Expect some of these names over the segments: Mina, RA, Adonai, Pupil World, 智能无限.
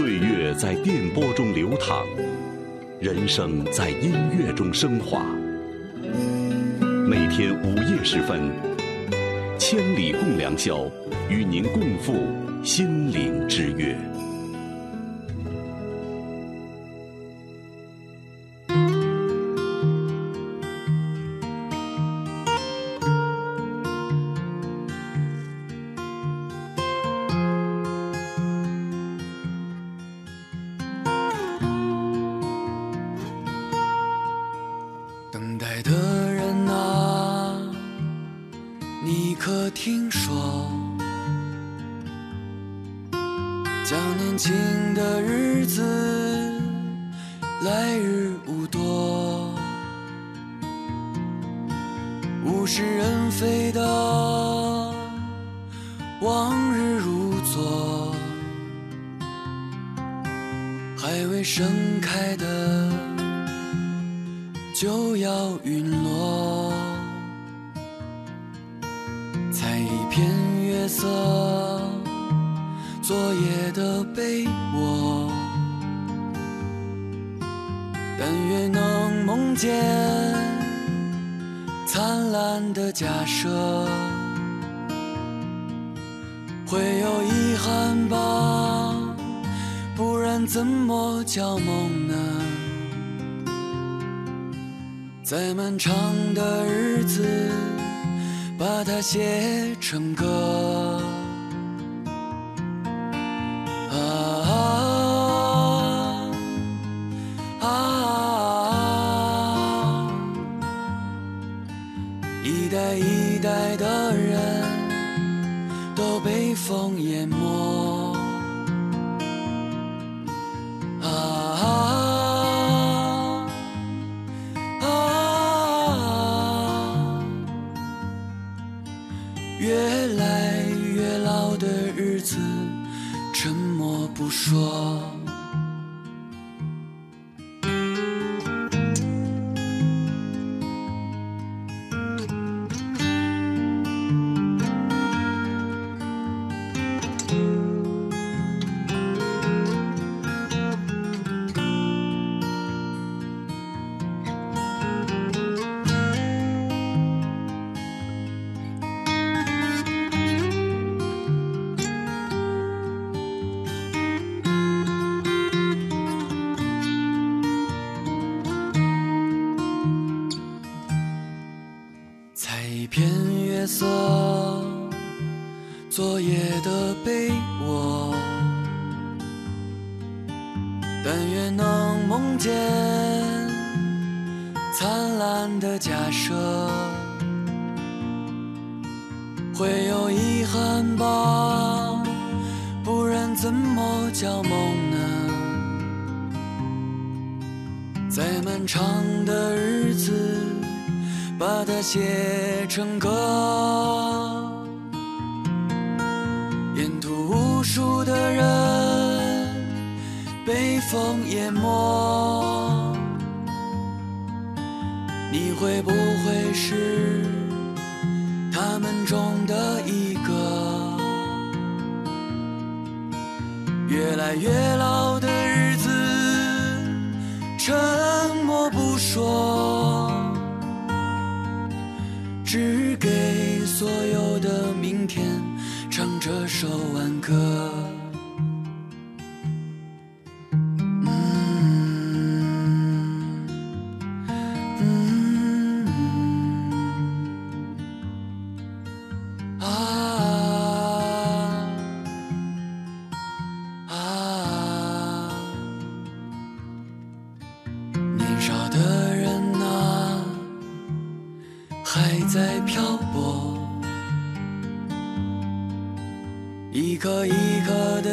岁月在电波中流淌，人生在音乐中升华。每天午夜时分，千里共良宵，与您共赴心灵之约。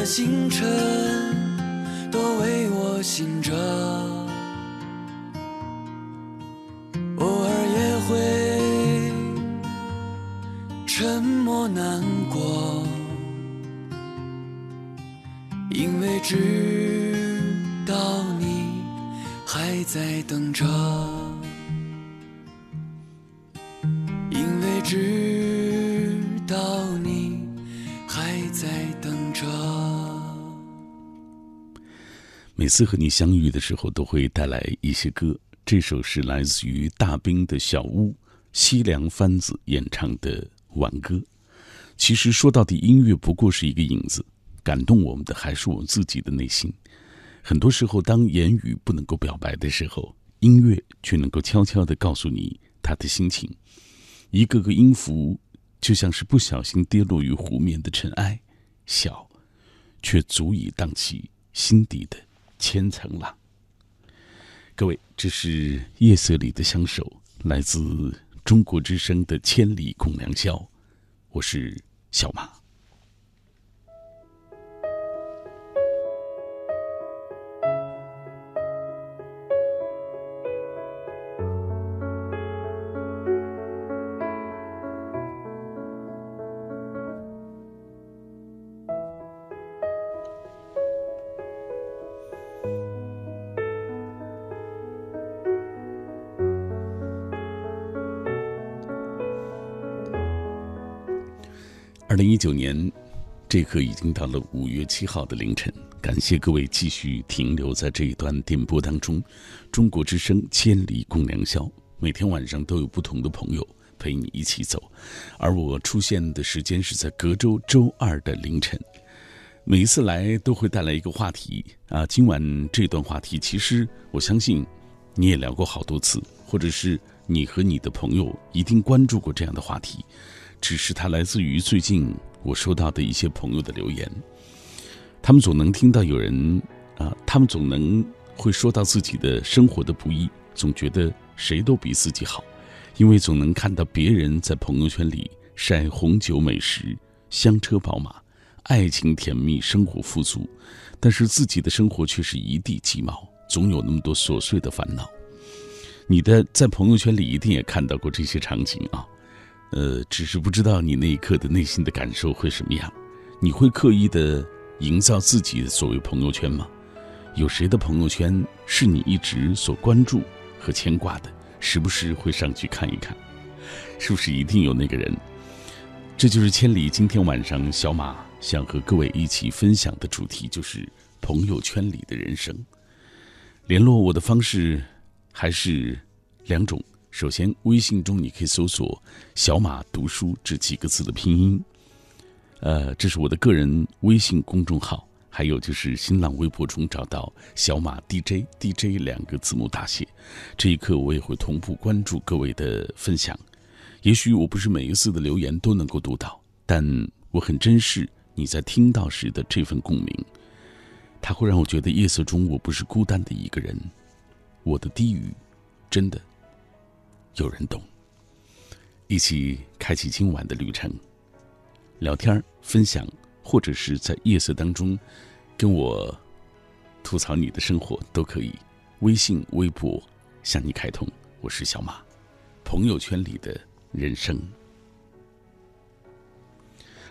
星辰都为我醒着，偶尔也会沉默难过，因为知道你还在等着，因为知道你还在等着。每次和你相遇的时候，都会带来一些歌。这首是来自于大冰的小屋西凉番子演唱的挽歌。其实说到底，音乐不过是一个影子，感动我们的还是我们自己的内心。很多时候，当言语不能够表白的时候，音乐却能够悄悄地告诉你他的心情。一个个音符就像是不小心跌落于湖面的尘埃，小却足以荡起心底的千层浪。各位，这是夜色里的相守，来自中国之声的千里共良宵，我是小马。2019年，这刻已经到了5月7号的凌晨。感谢各位继续停留在这一段电波当中。中国之声千里共良宵，每天晚上都有不同的朋友陪你一起走。而我出现的时间是在隔周周二的凌晨。每一次来都会带来一个话题啊，今晚这段话题，其实我相信你也聊过好多次，或者是你和你的朋友一定关注过这样的话题。只是它来自于最近我收到的一些朋友的留言，他们总能听到有人他们总能会说到自己的生活的不易，总觉得谁都比自己好，因为总能看到别人在朋友圈里晒红酒美食、香车宝马、爱情甜蜜、生活富足，但是自己的生活却是一地鸡毛，总有那么多琐碎的烦恼。你的在朋友圈里一定也看到过这些场景啊，只是不知道你那一刻的内心的感受会什么样。你会刻意的营造自己的所谓朋友圈吗？有谁的朋友圈是你一直所关注和牵挂的？时不时会上去看一看，是不是一定有那个人？这就是千里今天晚上小马想和各位一起分享的主题，就是朋友圈里的人生。联络我的方式还是两种。首先，微信中你可以搜索小马读书这几个字的拼音，这是我的个人微信公众号，还有就是新浪微博中找到小马 DJ 两个字母大写。这一刻我也会同步关注各位的分享，也许我不是每一次的留言都能够读到，但我很珍视你在听到时的这份共鸣，它会让我觉得夜色中我不是孤单的一个人，我的低语真的有人懂。一起开启今晚的旅程，聊天分享，或者是在夜色当中跟我吐槽你的生活都可以，微信微博向你开通。我是小马，朋友圈里的人生。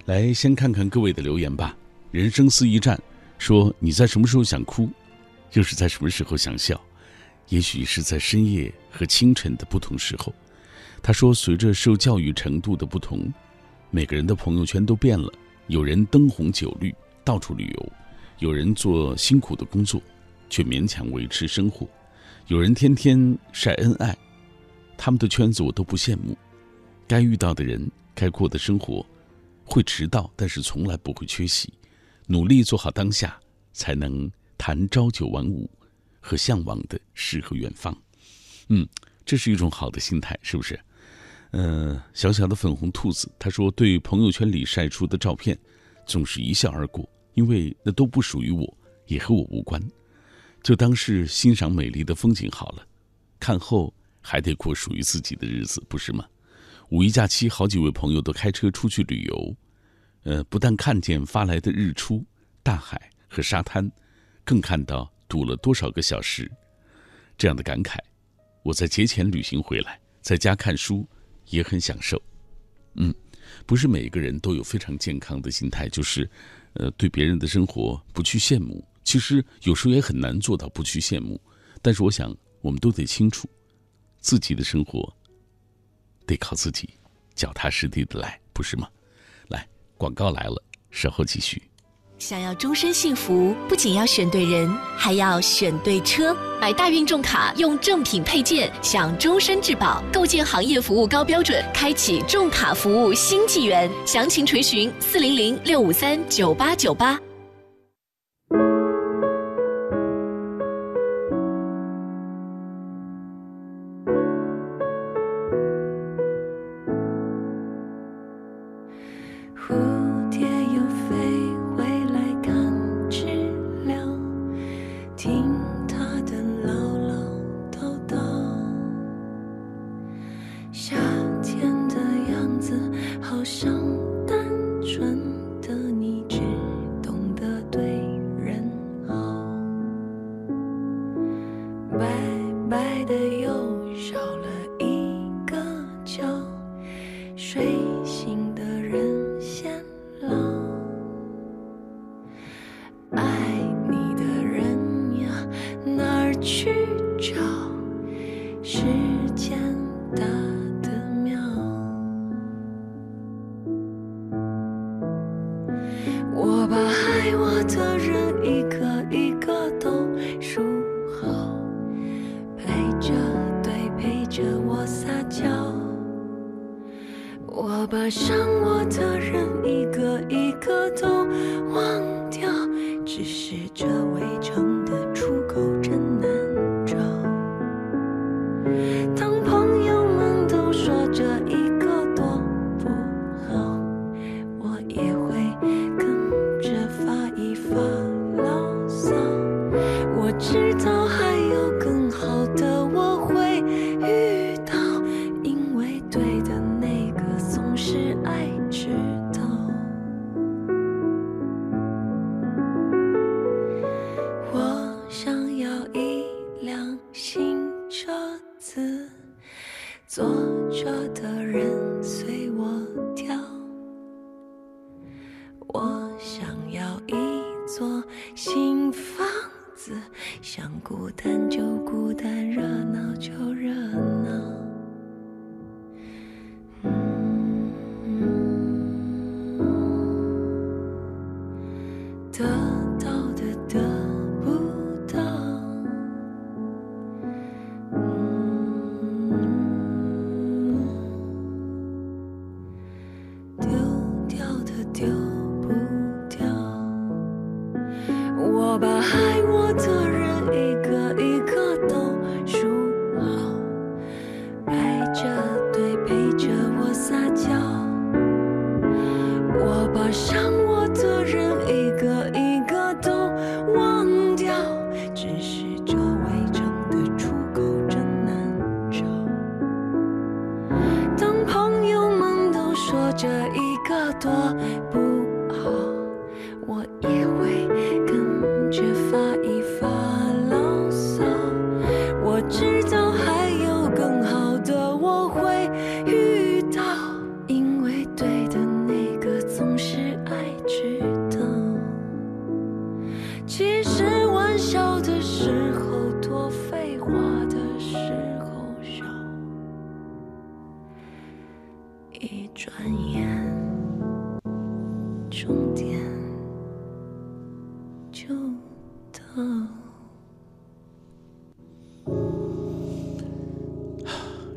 来先看看各位的留言吧。人生四驿站说，你在什么时候想哭，又是在什么时候想笑，也许是在深夜和清晨的不同时候。他说，随着受教育程度的不同，每个人的朋友圈都变了，有人灯红酒绿到处旅游，有人做辛苦的工作却勉强维持生活，有人天天晒恩爱，他们的圈子我都不羡慕。该遇到的人，该过的生活，会迟到但是从来不会缺席，努力做好当下，才能谈朝九晚五和向往的诗和远方。这是一种好的心态，是不是？小小的粉红兔子他说，对朋友圈里晒出的照片总是一笑而过，因为那都不属于我，也和我无关，就当是欣赏美丽的风景好了，看后还得过属于自己的日子，不是吗？五一假期好几位朋友都开车出去旅游，不但看见发来的日出、大海和沙滩，更看到堵了多少个小时。这样的感慨，我在节前旅行回来，在家看书也很享受。不是每一个人都有非常健康的心态，就是对别人的生活不去羡慕。其实有时候也很难做到不去羡慕，但是我想我们都得清楚，自己的生活得靠自己，脚踏实地的来，不是吗？来，广告来了，稍后继续。想要终身幸福，不仅要选对人，还要选对车。买大运重卡，用正品配件，享终身质保，构建行业服务高标准，开启重卡服务新纪元。详情垂询400-653-9898。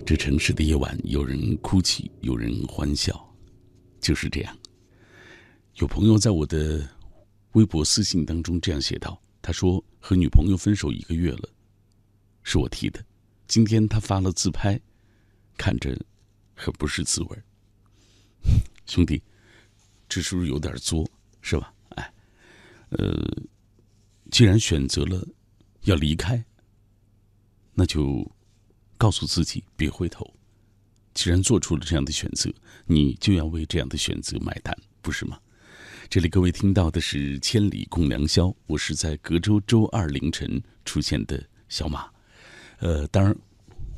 这城市的夜晚，有人哭泣，有人欢笑，就是这样。有朋友在我的微博私信当中这样写道，他说和女朋友分手1个月了，是我提的。今天他发了自拍，看着很不是滋味。兄弟，这是不是有点作，是吧？哎，既然选择了要离开，那就告诉自己别回头，既然做出了这样的选择，你就要为这样的选择买单，不是吗？这里各位听到的是《千里共良宵》，我是在隔周周2凌晨出现的小马。当然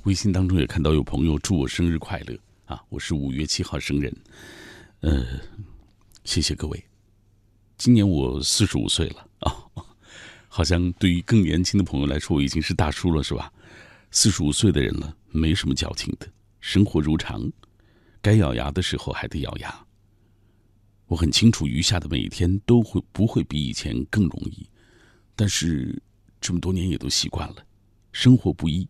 微信当中也看到有朋友祝我生日快乐啊，我是5月7号生人。谢谢各位，今年我45岁了啊，好像对于更年轻的朋友来说，我已经是大叔了，是吧？45岁的人了，没什么矫情的，生活如常，该咬牙的时候还得咬牙，我很清楚余下的每一天都会不会比以前更容易，但是这么多年也都习惯了。生活不易，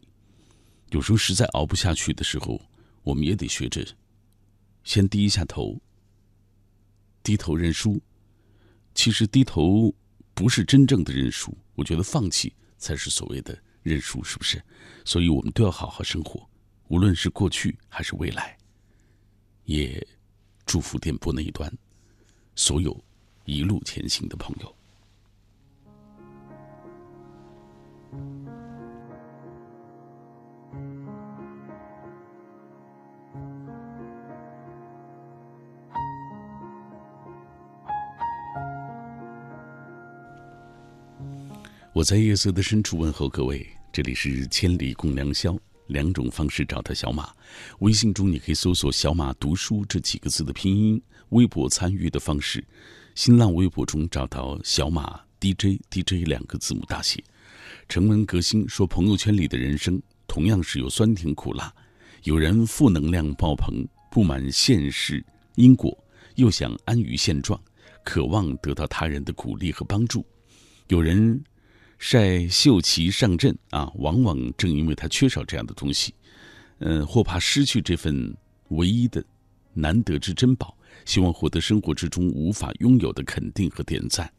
有时候实在熬不下去的时候，我们也得学着先低一下头，低头认输。其实低头不是真正的认输，我觉得放弃才是所谓的认输，是不是？所以我们都要好好生活，无论是过去还是未来。也祝福电波那一端所有一路前行的朋友。我在夜色的深处问候各位，这里是千里共良宵，两种方式找到小马。微信中你可以搜索小马读书这几个字的拼音，微博参与的方式，新浪微博中找到小马 DJ 两个字母大写。城门革新说，朋友圈里的人生同样是有酸甜苦辣，有人负能量爆棚，不满现实因果，又想安于现状，渴望得到他人的鼓励和帮助，有人晒秀旗上阵啊，往往正因为他缺少这样的东西，或怕失去这份唯一的难得之珍宝，希望获得生活之中无法拥有的肯定和点赞。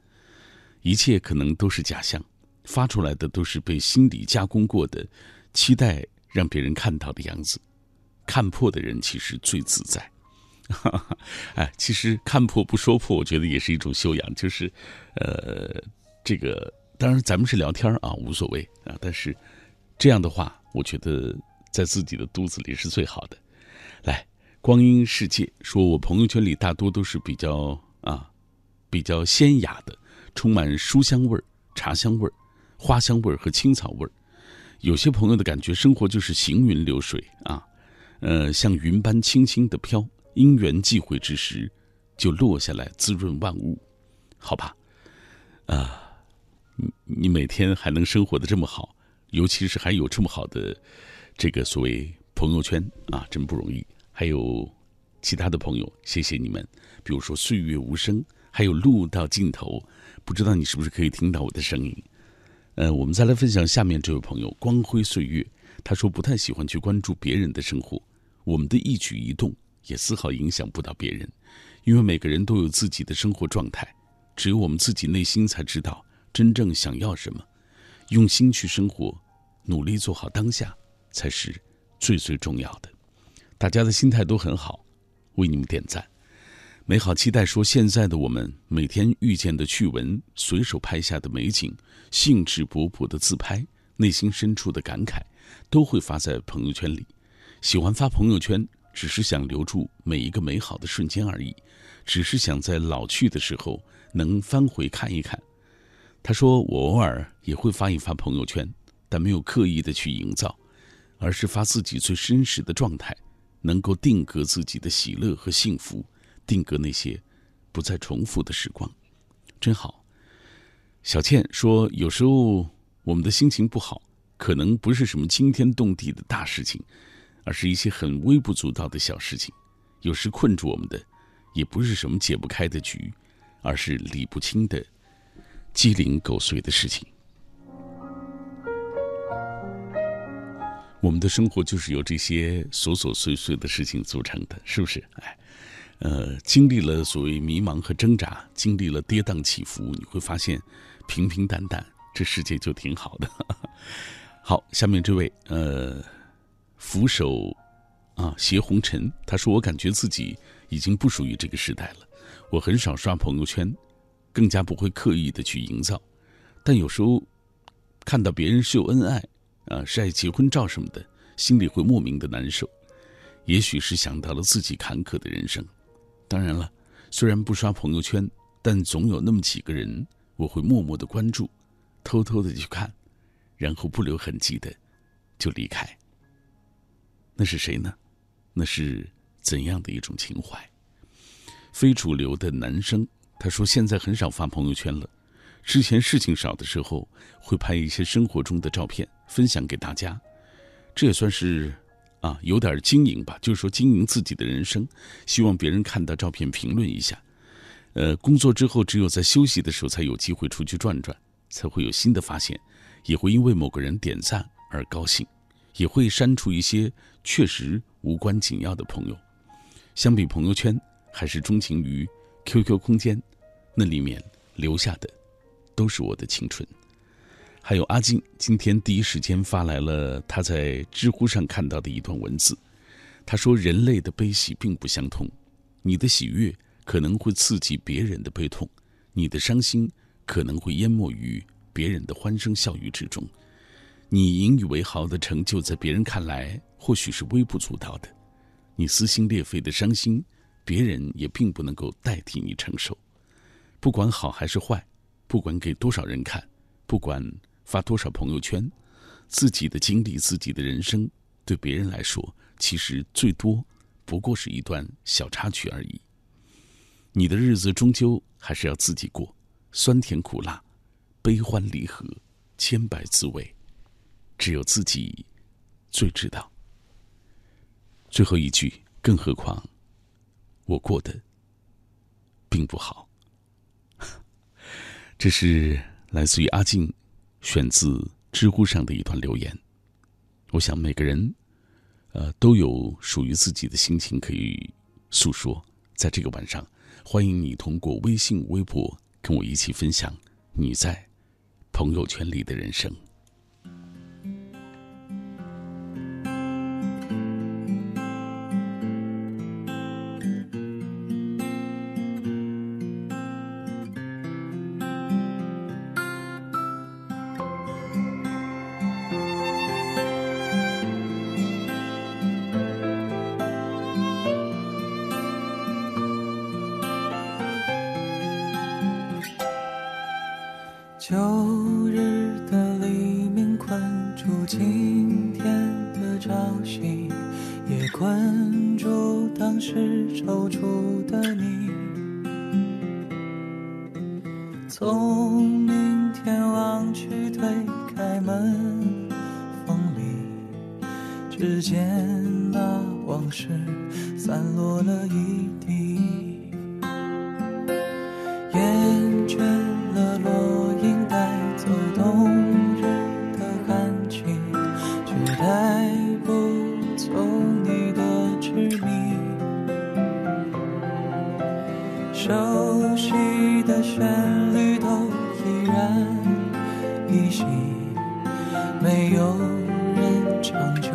一切可能都是假象，发出来的都是被心理加工过的期待让别人看到的样子。看破的人其实最自在。哎，其实看破不说破，我觉得也是一种修养，就是这个。当然咱们是聊天啊，无所谓啊，但是这样的话我觉得在自己的肚子里是最好的。来，光阴世界说，我朋友圈里大多都是比较鲜雅的，充满书香味儿、茶香味儿、花香味儿和青草味儿。有些朋友的感觉生活就是行云流水啊，像云般轻轻的飘，因缘际会之时就落下来滋润万物。好吧啊，你每天还能生活的这么好，尤其是还有这么好的这个所谓朋友圈啊，真不容易。还有其他的朋友，谢谢你们，比如说岁月无声，还有路到尽头，不知道你是不是可以听到我的声音。我们再来分享下面这位朋友光辉岁月，他说不太喜欢去关注别人的生活，我们的一举一动也丝毫影响不到别人，因为每个人都有自己的生活状态，只有我们自己内心才知道真正想要什么，用心去生活，努力做好当下，才是最最重要的。大家的心态都很好，为你们点赞。美好期待说，现在的我们每天遇见的趣闻，随手拍下的美景，兴致勃勃的自拍，内心深处的感慨，都会发在朋友圈里。喜欢发朋友圈，只是想留住每一个美好的瞬间而已，只是想在老去的时候能翻回看一看。他说，我偶尔也会发一发朋友圈，但没有刻意的去营造，而是发自己最真实的状态，能够定格自己的喜乐和幸福，定格那些不再重复的时光，真好。小倩说，有时候我们的心情不好，可能不是什么惊天动地的大事情，而是一些很微不足道的小事情，有时困住我们的也不是什么解不开的局，而是理不清的鸡零狗碎的事情。我们的生活就是由这些琐琐碎碎的事情组成的，是不是？经历了所谓迷茫和挣扎，经历了跌宕起伏，你会发现平平淡淡这世界就挺好的。好，下面这位俯首啊携红尘，他说，我感觉自己已经不属于这个时代了，我很少刷朋友圈，更加不会刻意的去营造，但有时候看到别人秀恩爱啊、晒结婚照什么的，心里会莫名的难受。也许是想到了自己坎坷的人生。当然了，虽然不刷朋友圈，但总有那么几个人，我会默默的关注，偷偷的去看，然后不留痕迹的就离开。那是谁呢？那是怎样的一种情怀？非主流的男生。他说，现在很少发朋友圈了，之前事情少的时候会拍一些生活中的照片分享给大家，这也算是有点经营吧，就是说经营自己的人生，希望别人看到照片评论一下。工作之后只有在休息的时候才有机会出去转转，才会有新的发现，也会因为某个人点赞而高兴，也会删除一些确实无关紧要的朋友。相比朋友圈，还是钟情于 QQ 空间，那里面留下的都是我的青春。还有阿金今天第一时间发来了他在知乎上看到的一段文字，他说人类的悲喜并不相通，你的喜悦可能会刺激别人的悲痛，你的伤心可能会淹没于别人的欢声笑语之中，你引以为豪的成就在别人看来或许是微不足道的，你撕心裂肺的伤心别人也并不能够代替你承受。不管好还是坏，不管给多少人看，不管发多少朋友圈，自己的经历，自己的人生，对别人来说其实最多不过是一段小插曲而已。你的日子终究还是要自己过，酸甜苦辣，悲欢离合，千百滋味，只有自己最知道。最后一句，更何况我过得并不好。这是来自于阿静选自知乎上的一段留言。我想每个人都有属于自己的心情可以诉说，在这个晚上欢迎你通过微信微博跟我一起分享你在朋友圈里的人生。旧日的黎明困住今天的朝夕，也困住当时踌躇的你。从明天望去，推开门风里，只见那往事散落了一地，厌倦了落。走冬日的感情，却带不走你的痴迷。熟悉的旋律都依然依稀，没有人长久，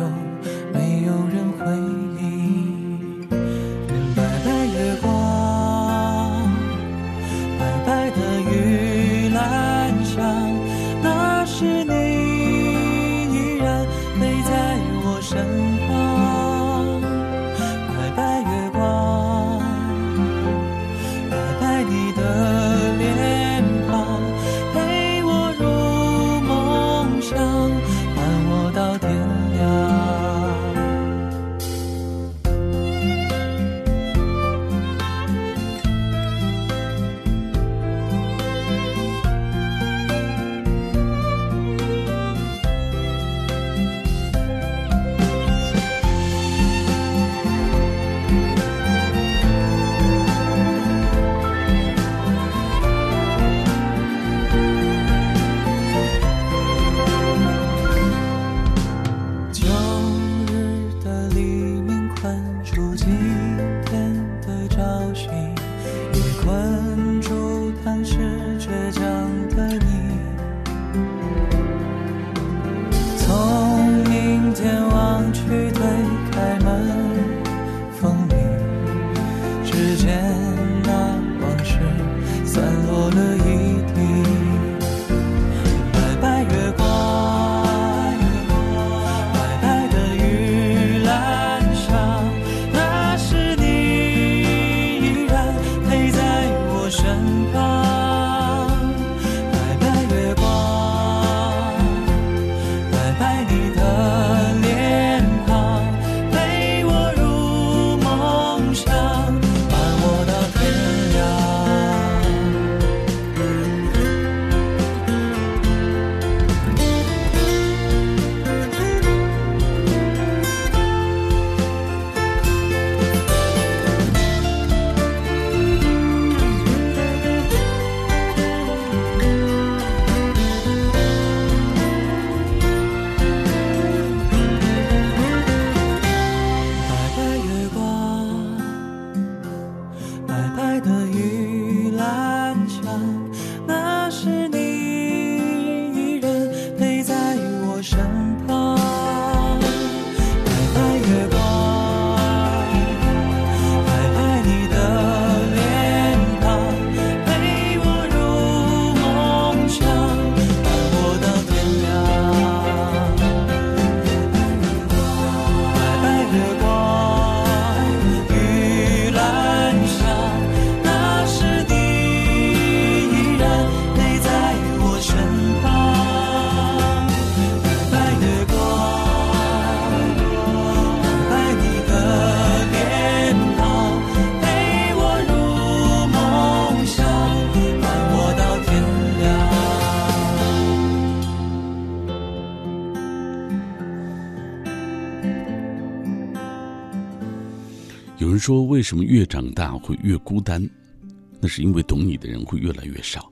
没有人回忆。愿白白月光，白白的雨篮上，是你依然陪在我身旁，白白月光，白白你的脸庞，陪我入梦乡，伴我有人说为什么越长大会越孤单，那是因为懂你的人会越来越少，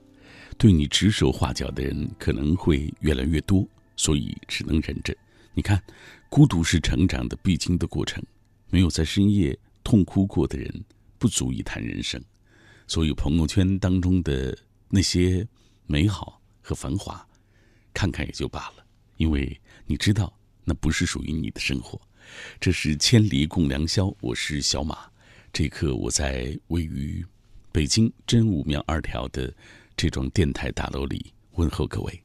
对你指手画脚的人可能会越来越多，所以只能忍着。你看，孤独是成长的必经的过程，没有在深夜痛哭过的人不足以谈人生。所以朋友圈当中的那些美好和繁华看看也就罢了，因为你知道那不是属于你的生活。这是千里共良宵，我是小马。这一刻我在位于北京真武庙2条的这幢电台大楼里问候各位。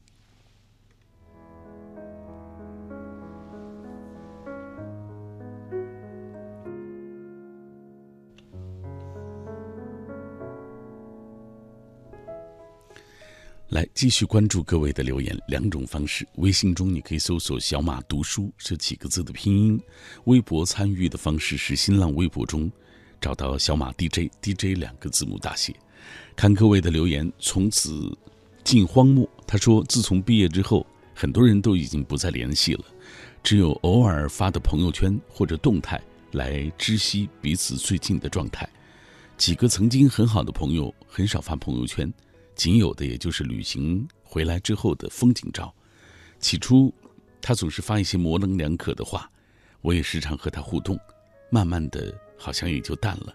来继续关注各位的留言，两种方式，微信中你可以搜索小马读书这几个字的拼音，微博参与的方式是新浪微博中找到小马 DJ 2个字母大写。看各位的留言，从此进荒漠，他说自从毕业之后很多人都已经不再联系了，只有偶尔发的朋友圈或者动态来知悉彼此最近的状态。几个曾经很好的朋友很少发朋友圈，仅有的也就是旅行回来之后的风景照。起初他总是发一些模棱两可的话，我也时常和他互动，慢慢的好像也就淡了，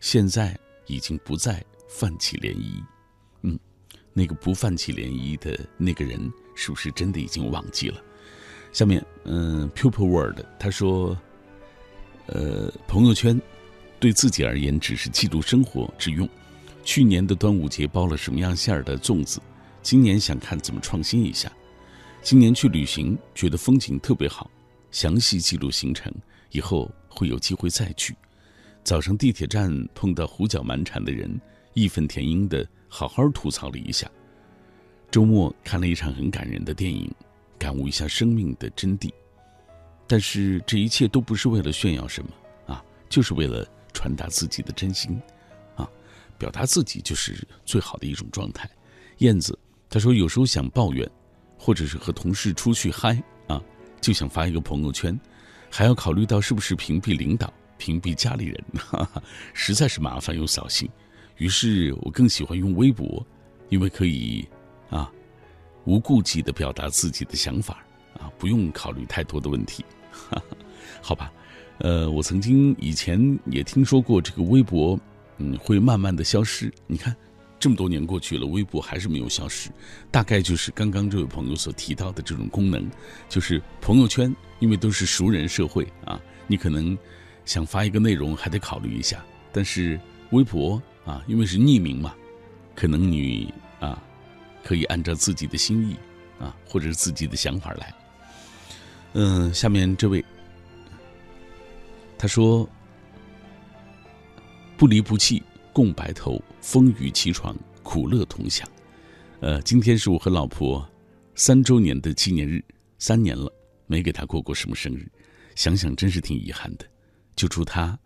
现在已经不再泛起涟漪。那个不泛起涟漪的那个人是不是真的已经忘记了？下面Pupil World 他说朋友圈对自己而言只是记录生活之用，去年的端午节包了什么样馅儿的粽子，今年想看怎么创新一下。今年去旅行，觉得风景特别好，详细记录行程，以后会有机会再去。早上地铁站碰到胡搅蛮缠的人，义愤填膺的好好吐槽了一下。周末看了一场很感人的电影，感悟一下生命的真谛。但是这一切都不是为了炫耀什么啊，就是为了传达自己的真心。表达自己就是最好的一种状态。燕子他说有时候想抱怨，或者是和同事出去嗨啊，就想发一个朋友圈，还要考虑到是不是屏蔽领导、屏蔽家里人，哈哈，实在是麻烦又扫兴。于是我更喜欢用微博，因为可以无顾忌地表达自己的想法啊，不用考虑太多的问题，哈哈，好吧。我曾经以前也听说过这个微博。会慢慢的消失。你看，这么多年过去了，微博还是没有消失，大概就是刚刚这位朋友所提到的这种功能，就是朋友圈，因为都是熟人社会啊，你可能想发一个内容还得考虑一下，但是微博啊，因为是匿名嘛，可能你可以按照自己的心意或者自己的想法来。下面这位，他说。不离不弃共白头，风雨齐闯，苦乐同享。今天是我和老婆3周年的纪念日，3年了没给她过过什么生日，想想真是挺遗憾的，就祝她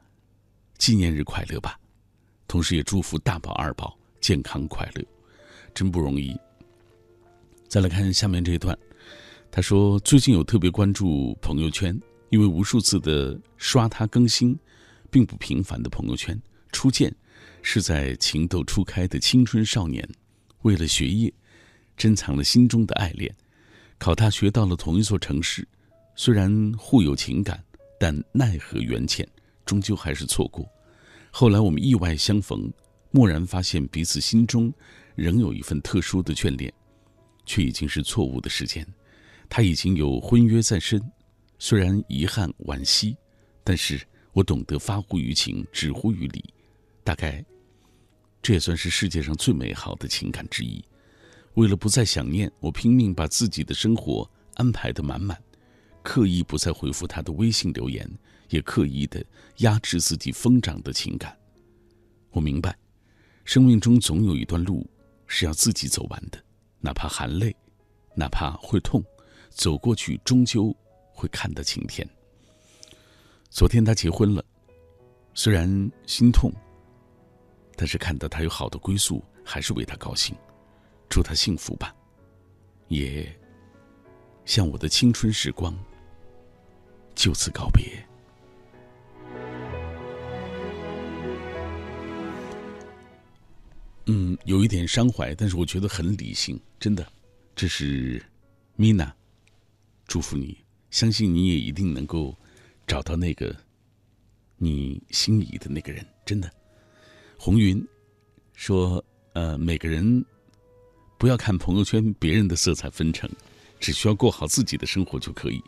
纪念日快乐吧，同时也祝福大宝二宝健康快乐，真不容易。再来看下面这一段，他说最近有特别关注朋友圈，因为无数次的刷它更新并不平凡的朋友圈初见，是在情窦初开的青春少年，为了学业，珍藏了心中的爱恋。考大学到了同一座城市，虽然互有情感，但奈何缘浅，终究还是错过。后来我们意外相逢，蓦然发现彼此心中仍有一份特殊的眷恋，却已经是错误的时间。他已经有婚约在身，虽然遗憾惋惜，但是我懂得发乎于情，止乎于理，大概这也算是世界上最美好的情感之一。为了不再想念，我拼命把自己的生活安排得满满，刻意不再回复他的微信留言，也刻意地压制自己疯长的情感。我明白，生命中总有一段路是要自己走完的，哪怕含泪，哪怕会痛，走过去终究会看到晴天。昨天他结婚了，虽然心痛，但是看到他有好的归宿，还是为他高兴，祝他幸福吧，也向我的青春时光就此告别。有一点伤怀，但是我觉得很理性，真的。这是 Mina， 祝福你，相信你也一定能够找到那个你心仪的那个人，真的。红云说，每个人不要看朋友圈别人的色彩纷呈，只需要过好自己的生活就可以。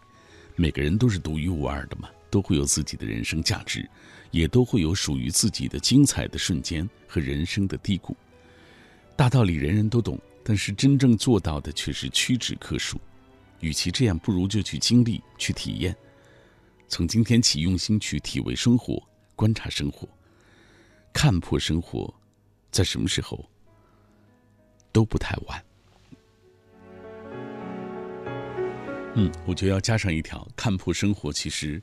每个人都是独一无二的嘛，都会有自己的人生价值，也都会有属于自己的精彩的瞬间和人生的低谷。大道理人人都懂，但是真正做到的却是屈指可数。与其这样，不如就去经历，去体验。从今天起，用心去体味生活，观察生活，看破生活，在什么时候都不太晚。我觉得要加上一条，看破生活其实，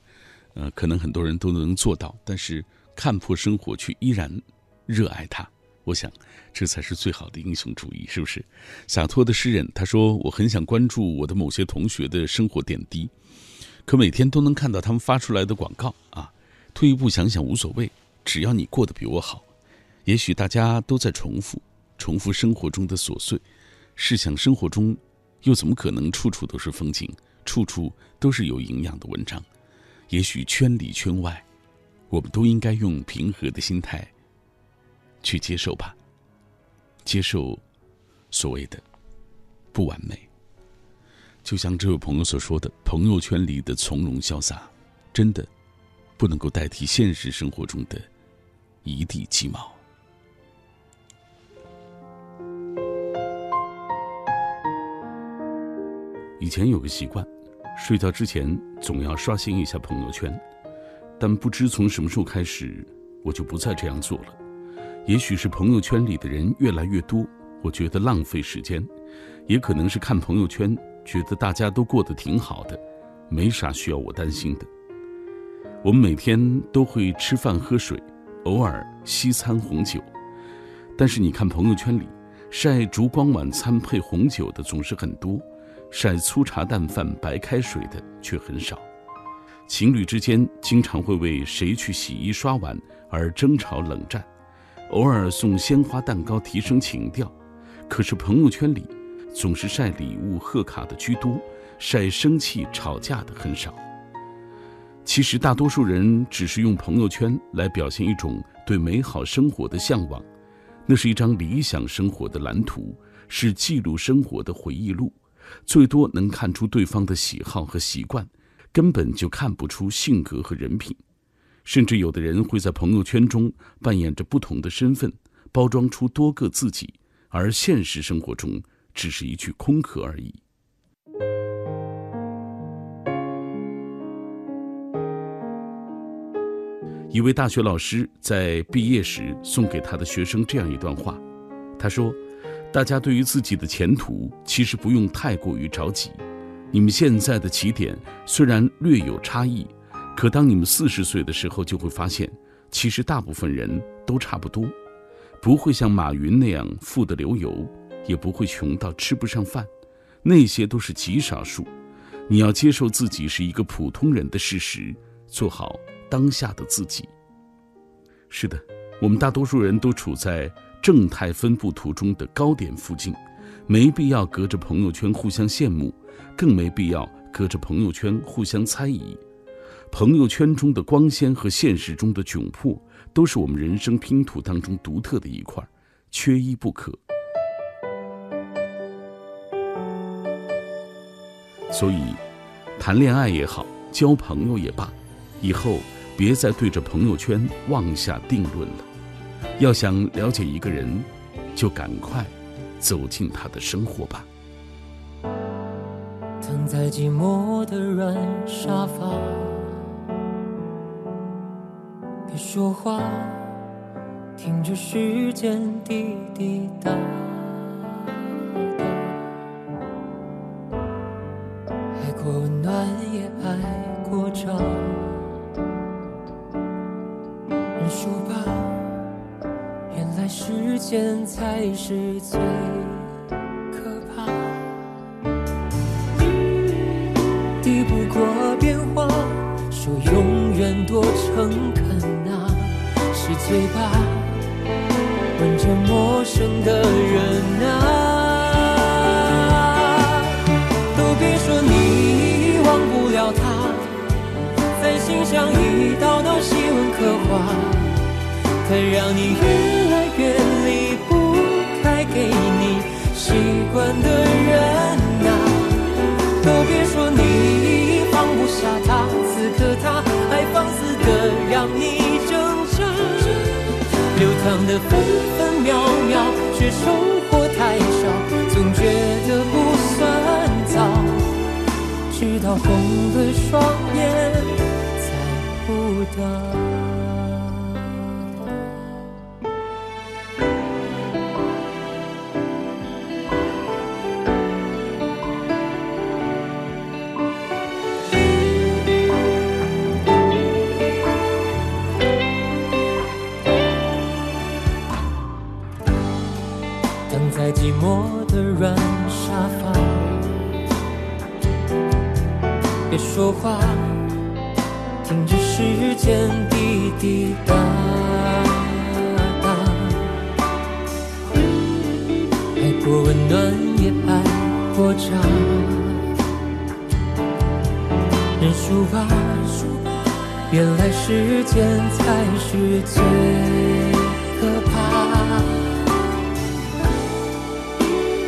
可能很多人都能做到，但是看破生活却依然热爱它。我想，这才是最好的英雄主义，是不是？洒脱的诗人他说：“我很想关注我的某些同学的生活点滴，可每天都能看到他们发出来的广告啊。退一步想想，无所谓，只要你过得比我好。也许大家都在重复生活中的琐碎，试想生活中。”又怎么可能处处都是风景，处处都是有营养的文章？也许圈里圈外，我们都应该用平和的心态去接受吧，接受所谓的不完美。就像这位朋友所说的，朋友圈里的从容潇洒，真的不能够代替现实生活中的一地鸡毛。以前有个习惯，睡觉之前总要刷新一下朋友圈，但不知从什么时候开始，我就不再这样做了。也许是朋友圈里的人越来越多，我觉得浪费时间；也可能是看朋友圈，觉得大家都过得挺好的，没啥需要我担心的。我们每天都会吃饭喝水，偶尔西餐红酒，但是你看朋友圈里，晒烛光晚餐配红酒的总是很多，晒粗茶淡饭白开水的却很少。情侣之间经常会为谁去洗衣刷碗而争吵冷战，偶尔送鲜花蛋糕提升情调。可是朋友圈里总是晒礼物贺卡的居多，晒生气吵架的很少。其实大多数人只是用朋友圈来表现一种对美好生活的向往，那是一张理想生活的蓝图，是记录生活的回忆录，最多能看出对方的喜好和习惯，根本就看不出性格和人品。甚至有的人会在朋友圈中扮演着不同的身份，包装出多个自己，而现实生活中只是一具空壳而已。一位大学老师在毕业时送给他的学生这样一段话，他说：大家对于自己的前途其实不用太过于着急，你们现在的起点虽然略有差异，可当你们40岁的时候就会发现，其实大部分人都差不多，不会像马云那样富得流油，也不会穷到吃不上饭，那些都是极少数。你要接受自己是一个普通人的事实，做好当下的自己。是的，我们大多数人都处在正态分布图中的高点附近，没必要隔着朋友圈互相羡慕，更没必要隔着朋友圈互相猜疑。朋友圈中的光鲜和现实中的窘迫，都是我们人生拼图当中独特的一块，缺一不可。所以，谈恋爱也好，交朋友也罢，以后别再对着朋友圈妄下定论了。要想了解一个人，就赶快走进他的生活吧。躺在寂寞的软沙发，别说话，听着时间滴滴答答，爱过温暖也爱过长，认输吧，原来时间才是最可怕，敌不过变化，说永远多诚恳啊，是嘴巴吻着陌生的人啊，都别说你忘不了他，在心上一道道细纹刻画，它让你越来越离不开给你习惯的人啊，都别说你放不下他，此刻他还放肆的让你挣扎。 流淌的分分秒秒，却收获太少，总觉得不算早。直到红了双眼，才悟到。在寂寞的软沙发，别说话，听着时间滴滴答答。爱过温暖，也爱过渣。认输吧，原来时间才是最可怕。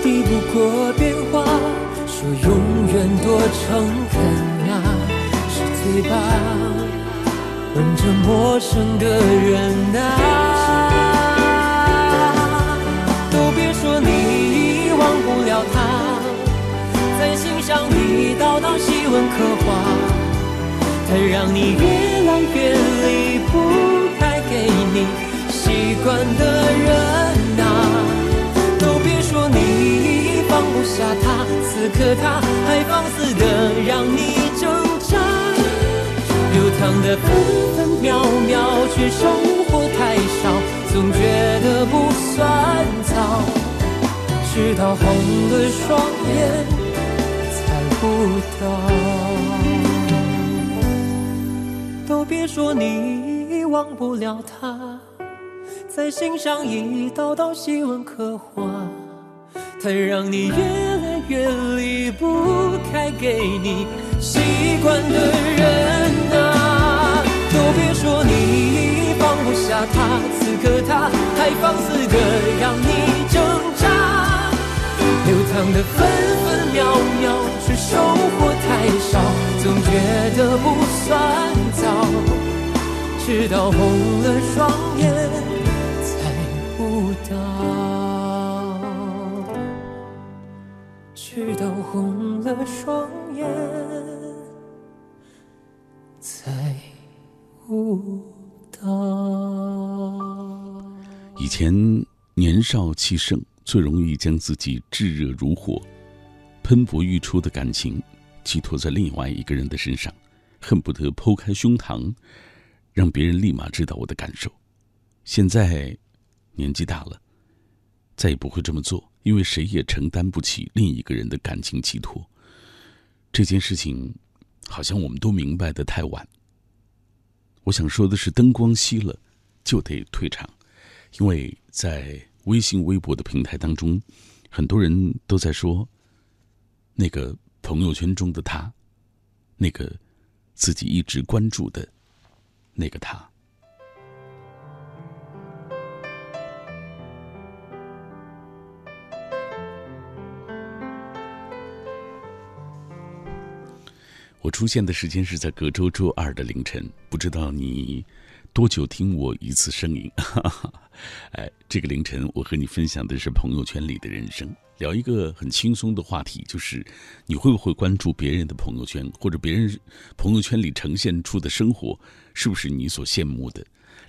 抵不过变化，说永远多诚恳啊，是嘴巴吻着陌生的人啊，都别说你忘不了他，在心上一道道细纹刻画，它让你越来越离不开给你习惯的人啊。 放不下他，此刻他还放肆的让你挣扎。流淌的分分秒秒，却收获太少，总觉得不算早。直到红了双眼，才悟到。都别说你忘不了他，在心上一道道细纹刻画。 它让你越来越离不开给你习惯的人啊，都别说你放不下他，此刻他还放肆的让你挣扎。流淌的分分秒秒，却收获太少，总觉得不算早。直到红了双眼，才悟到。 直到红了双眼，才悟到。以前年少气盛，最容易将自己炙热如火、喷薄欲出的感情寄托在另外一个人的身上，恨不得剖开胸膛，让别人立马知道我的感受。现在年纪大了，再也不会这么做。 因为谁也承担不起另一个人的感情寄托，这件事情好像我们都明白的太晚。我想说的是，灯光熄了就得退场，因为在微信、微博的平台当中，很多人都在说那个朋友圈中的他，那个自己一直关注的那个他。 我出现的时间是在隔周周二的凌晨，不知道你多久听我一次声音。哎，这个凌晨我和你分享的是朋友圈里的人生，聊一个很轻松的话题，就是你会不会关注别人的朋友圈，或者别人朋友圈里呈现出的生活，是不是你所羡慕的？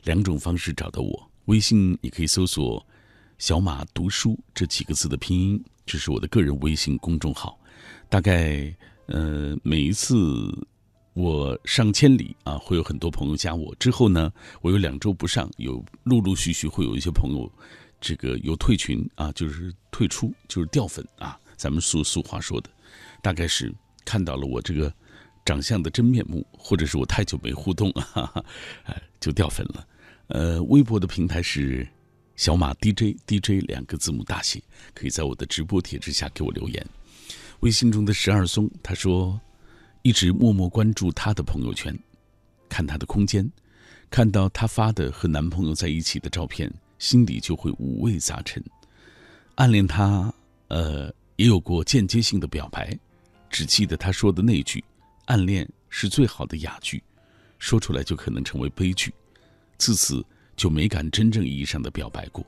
两种方式找到我，微信你可以搜索“小马读书”这几个字的拼音，这是我的个人微信公众号，大概。 每一次我上千里啊，会有很多朋友加我。之后呢，我有2周不上，有陆陆续续会有一些朋友，这个有退群啊，就是退出，就是掉粉啊。咱们俗话说的，大概是看到了我这个长相的真面目，或者是我太久没互动啊，就掉粉了。微博的平台是小马 DJ 两个字母大写，可以在我的直播帖之下给我留言。微信中的十二松他说，一直默默关注他的朋友圈，看他的空间，看到他发的和男朋友在一起的照片，心里就会五味杂陈。暗恋他也有过间接性的表白，只记得他说的那句，暗恋是最好的哑剧，说出来就可能成为悲剧。自此就没敢真正意义上的表白过。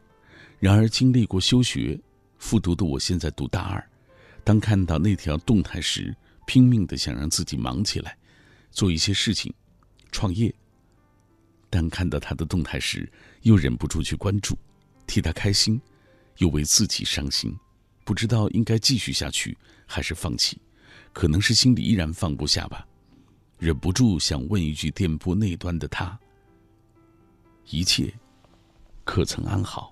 然而经历过休学复读的我，现在读大二，当看到那条动态时，拼命的想让自己忙起来，做一些事情，创业。但看到他的动态时，又忍不住去关注，替他开心，又为自己伤心，不知道应该继续下去还是放弃，可能是心里依然放不下吧。忍不住想问一句电波那端的他，一切可曾安好？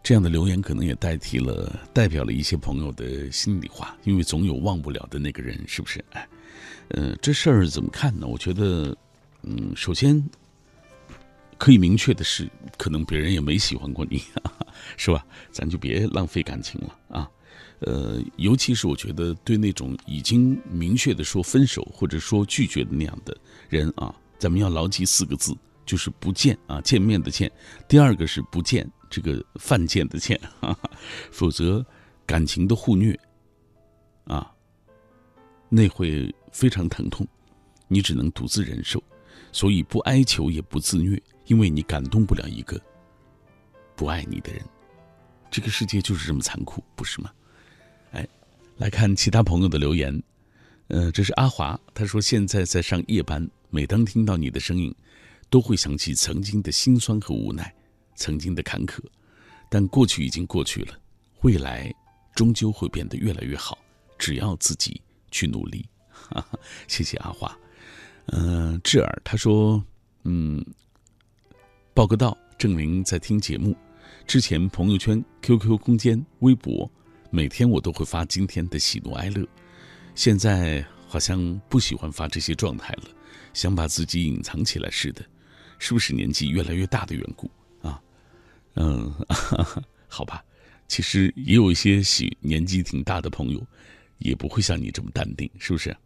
这样的留言可能也代表了一些朋友的心里话，因为总有忘不了的那个人，是不是？哎，这事儿怎么看呢？我觉得，首先可以明确的是，可能别人也没喜欢过你，是吧？咱就别浪费感情了啊。尤其是我觉得对那种已经明确的说分手或者说拒绝的那样的人啊，咱们要牢记四个字，就是不见啊，见面的见。第二个是不见。这个犯贱的贱，否则感情的互虐啊，那会非常疼痛，你只能独自忍受。所以不哀求也不自虐，因为你感动不了一个不爱你的人。这个世界就是这么残酷，不是吗？哎，来看其他朋友的留言。这是阿华，他说现在在上夜班，每当听到你的声音，都会想起曾经的辛酸和无奈，曾经的坎坷，但过去已经过去了，未来终究会变得越来越好，只要自己去努力。哈哈，谢谢阿华。智儿他说，报个到，证明在听节目。之前朋友圈、QQ 空间、微博，每天我都会发今天的喜怒哀乐，现在好像不喜欢发这些状态了，想把自己隐藏起来似的，是不是年纪越来越大的缘故？好吧，其实也有一些年纪挺大的朋友，也不会像你这么淡定，是不是？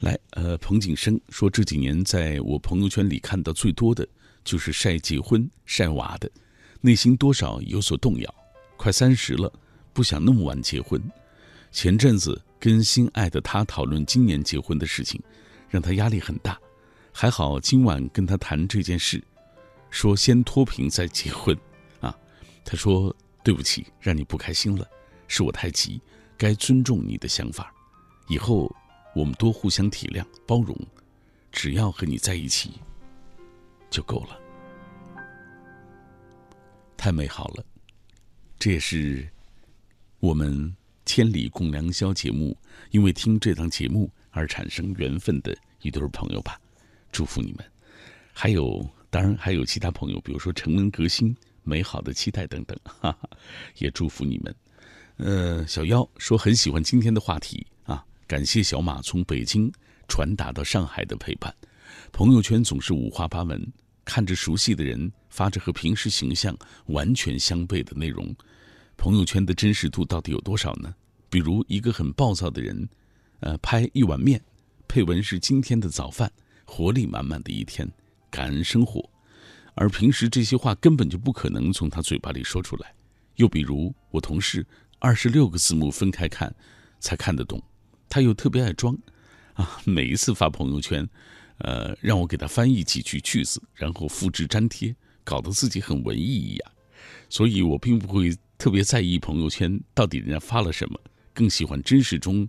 来，彭景生说这几年在我朋友圈里看到最多的就是晒结婚、晒娃的，内心多少有所动摇。快30了，不想那么晚结婚。前阵子跟心爱的他讨论今年结婚的事情，让他压力很大。还好今晚跟他谈这件事，说先脱贫再结婚。他说对不起，让你不开心了，是我太急，该尊重你的想法，以后我们多互相体谅包容，只要和你在一起就够了。太美好了，这也是我们千里共良宵节目因为听这档节目而产生缘分的一对朋友吧，祝福你们。还有，当然还有其他朋友，比如说成人革新、美好的期待等等，也祝福你们。小妖说很喜欢今天的话题啊，感谢小马从北京传达到上海的陪伴。朋友圈总是五花八门，看着熟悉的人发着和平时形象完全相悖的内容，朋友圈的真实度到底有多少呢？比如一个很暴躁的人，拍一碗面，配文是今天的早饭，活力满满的一天，感恩生活。而平时这些话根本就不可能从他嘴巴里说出来。又比如我同事26个字母分开看才看得懂，他又特别爱装啊，每一次发朋友圈让我给他翻译几句句子，然后复制粘贴，搞得自己很文艺一样。所以我并不会特别在意朋友圈到底人家发了什么，更喜欢真实中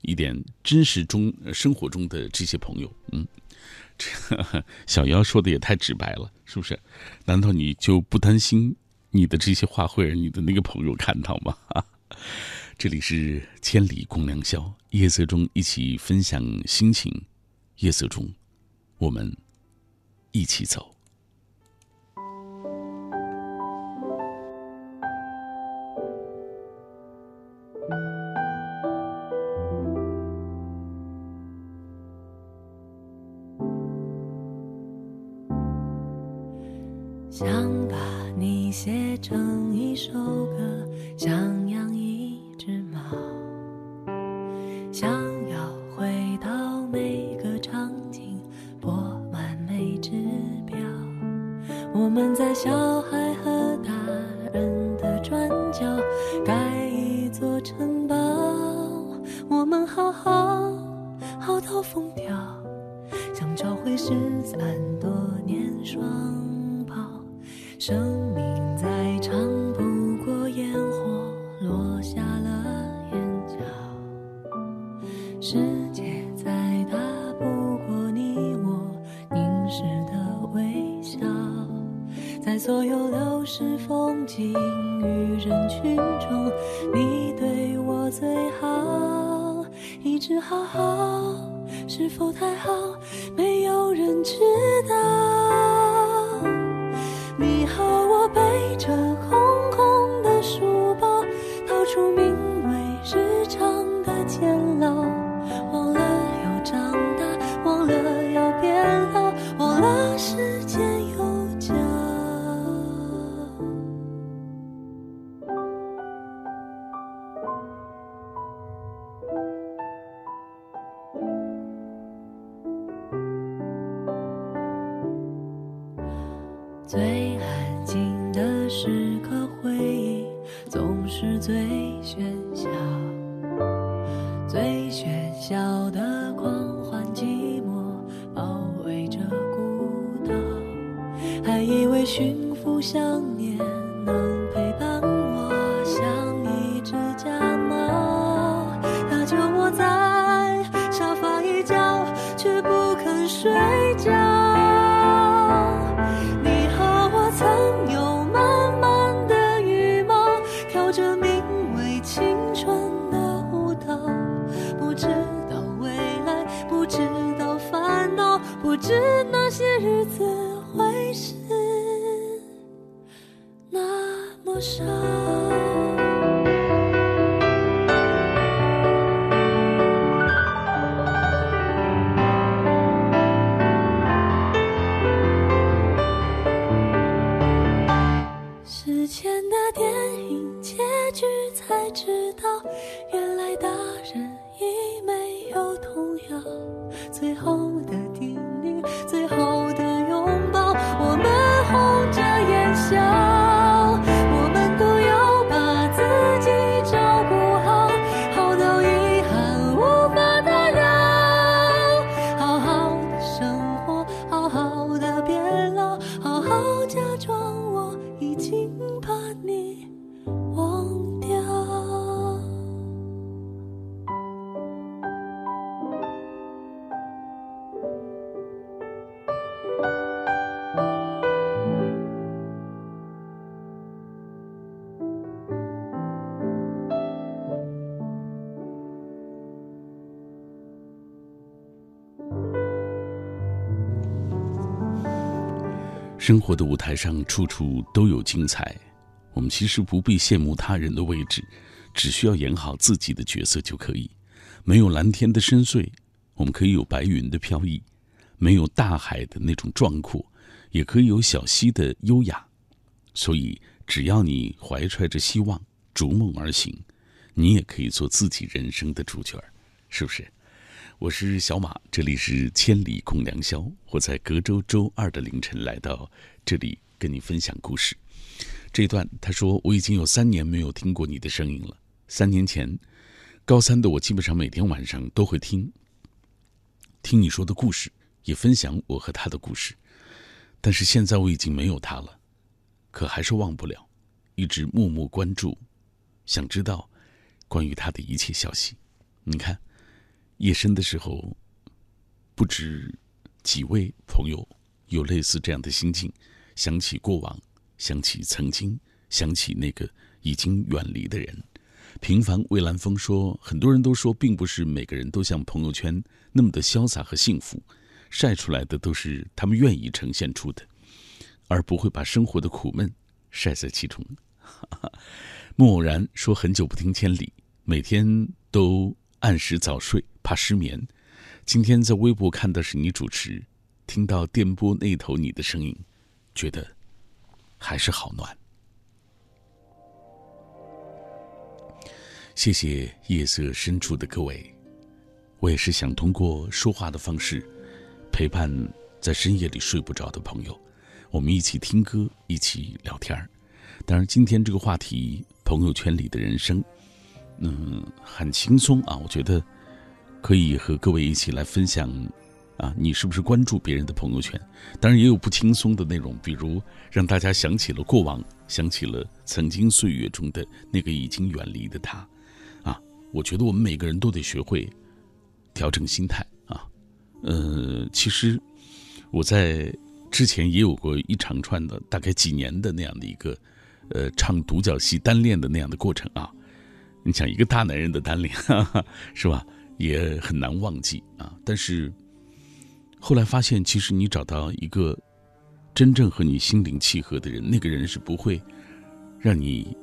一点真实中生活中的这些朋友。小妖说的也太直白了，是不是？难道你就不担心你的这些话会让你的那个朋友看到吗？这里是千里共良宵，夜色中一起分享心情，夜色中我们一起走。想把你写成一首歌，想养一只猫，想要回到每个场景，播满每只表。我们在小孩和大人的转角盖一座城堡，我们好好好到疯掉，想找回13多年双。生命再长不过烟火落下了眼角，世界再大不过你我凝视的微笑，在所有流逝风景与人群中，你对我最好，一直好好是否太好，没有人知道。你和我背着空空的书包，到处名为日常的煎熬，忘了要长大，忘了要变老，忘了时间有脚。最时刻回忆总是最喧嚣，最喧嚣的狂欢寂寞包围着孤岛，还以为驯服想念能陪伴我，像一只家猫，它就窝在沙发一角，却不肯睡觉。不知那些日子会是那么少，时间的电影结局才知道，原来大人已没有童谣，最后的叮咛，最后的拥抱，我们红着眼笑，我们都有把自己照顾好，好到遗憾无法打扰，好好的生活，好好的变老，好好假装我已经把你忘掉。生活的舞台上处处都有精彩，我们其实不必羡慕他人的位置，只需要演好自己的角色就可以。没有蓝天的深邃，我们可以有白云的飘逸，没有大海的那种壮阔，也可以有小溪的优雅。所以只要你怀揣着希望逐梦而行，你也可以做自己人生的主角，是不是？我是小马，这里是千里共良宵。我在隔周周二的凌晨来到这里跟你分享故事。这一段他说，我已经有3年没有听过你的声音了。3年前，高3的我基本上每天晚上都会听你说的故事，也分享我和他的故事。但是现在我已经没有他了，可还是忘不了，一直默默关注，想知道关于他的一切消息。你看夜深的时候，不止几位朋友有类似这样的心境，想起过往，想起曾经，想起那个已经远离的人。平凡魏兰峰说，很多人都说并不是每个人都像朋友圈那么的潇洒和幸福，晒出来的都是他们愿意呈现出的，而不会把生活的苦闷晒在其中。木偶然说，很久不听千里，每天都按时早睡，怕失眠。今天在微博看到是你主持，听到电波那头你的声音，觉得还是好暖。谢谢夜色深处的各位，我也是想通过说话的方式陪伴在深夜里睡不着的朋友，我们一起听歌，一起聊天。当然今天这个话题朋友圈里的人生，很轻松啊，我觉得可以和各位一起来分享啊，你是不是关注别人的朋友圈？当然也有不轻松的内容，比如让大家想起了过往，想起了曾经岁月中的那个已经远离的他啊。我觉得我们每个人都得学会调整心态啊。其实我在之前也有过一长串的大概几年的那样的一个唱独角戏单恋的那样的过程啊。你想一个大男人的单恋，哈哈，是吧？也很难忘记啊。但是后来发现，其实你找到一个真正和你心灵契合的人，那个人是不会让你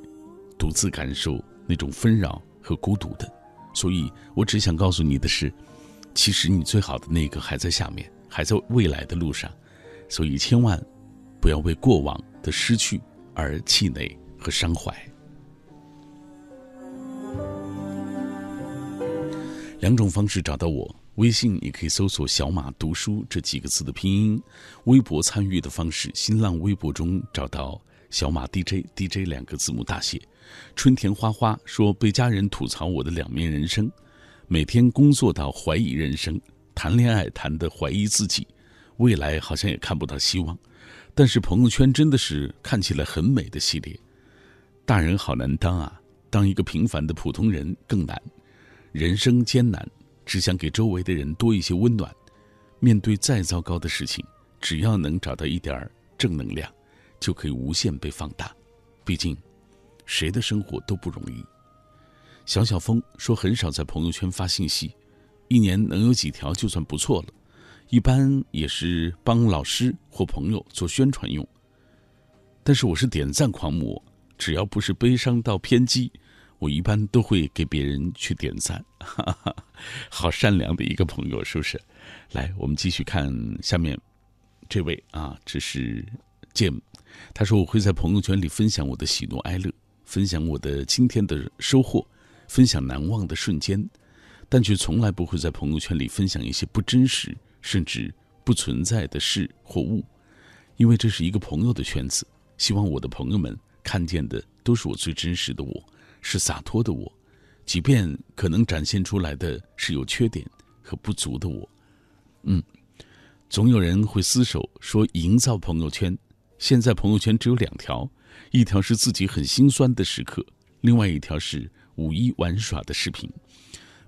独自感受那种纷扰和孤独的。所以我只想告诉你的是，其实你最好的那个还在下面，还在未来的路上。所以千万不要为过往的失去而气馁和伤怀。两种方式找到我，微信你可以搜索小马读书这几个字的拼音，微博参与的方式，新浪微博中找到小马 DJ 两个字母大写。春田花花说，被家人吐槽我的两面人生，每天工作到怀疑人生，谈恋爱谈得怀疑自己，未来好像也看不到希望，但是朋友圈真的是看起来很美的系列。大人好难当啊，当一个平凡的普通人更难，人生艰难，只想给周围的人多一些温暖。面对再糟糕的事情，只要能找到一点正能量，就可以无限被放大。毕竟，谁的生活都不容易。小小峰说，很少在朋友圈发信息，一年能有几条就算不错了，一般也是帮老师或朋友做宣传用。但是我是点赞狂魔，只要不是悲伤到偏激，我一般都会给别人去点赞。哈哈，好善良的一个朋友，是不是？来，我们继续看下面这位啊，这是 Jim， 他说，我会在朋友圈里分享我的喜怒哀乐，分享我的今天的收获，分享难忘的瞬间，但却从来不会在朋友圈里分享一些不真实甚至不存在的事或物，因为这是一个朋友的圈子，希望我的朋友们看见的都是我最真实的我，是洒脱的我，即便可能展现出来的是有缺点和不足的我。总有人会厮守说营造朋友圈，现在朋友圈只有两条，一条是自己很心酸的时刻，另外一条是5.1玩耍的视频。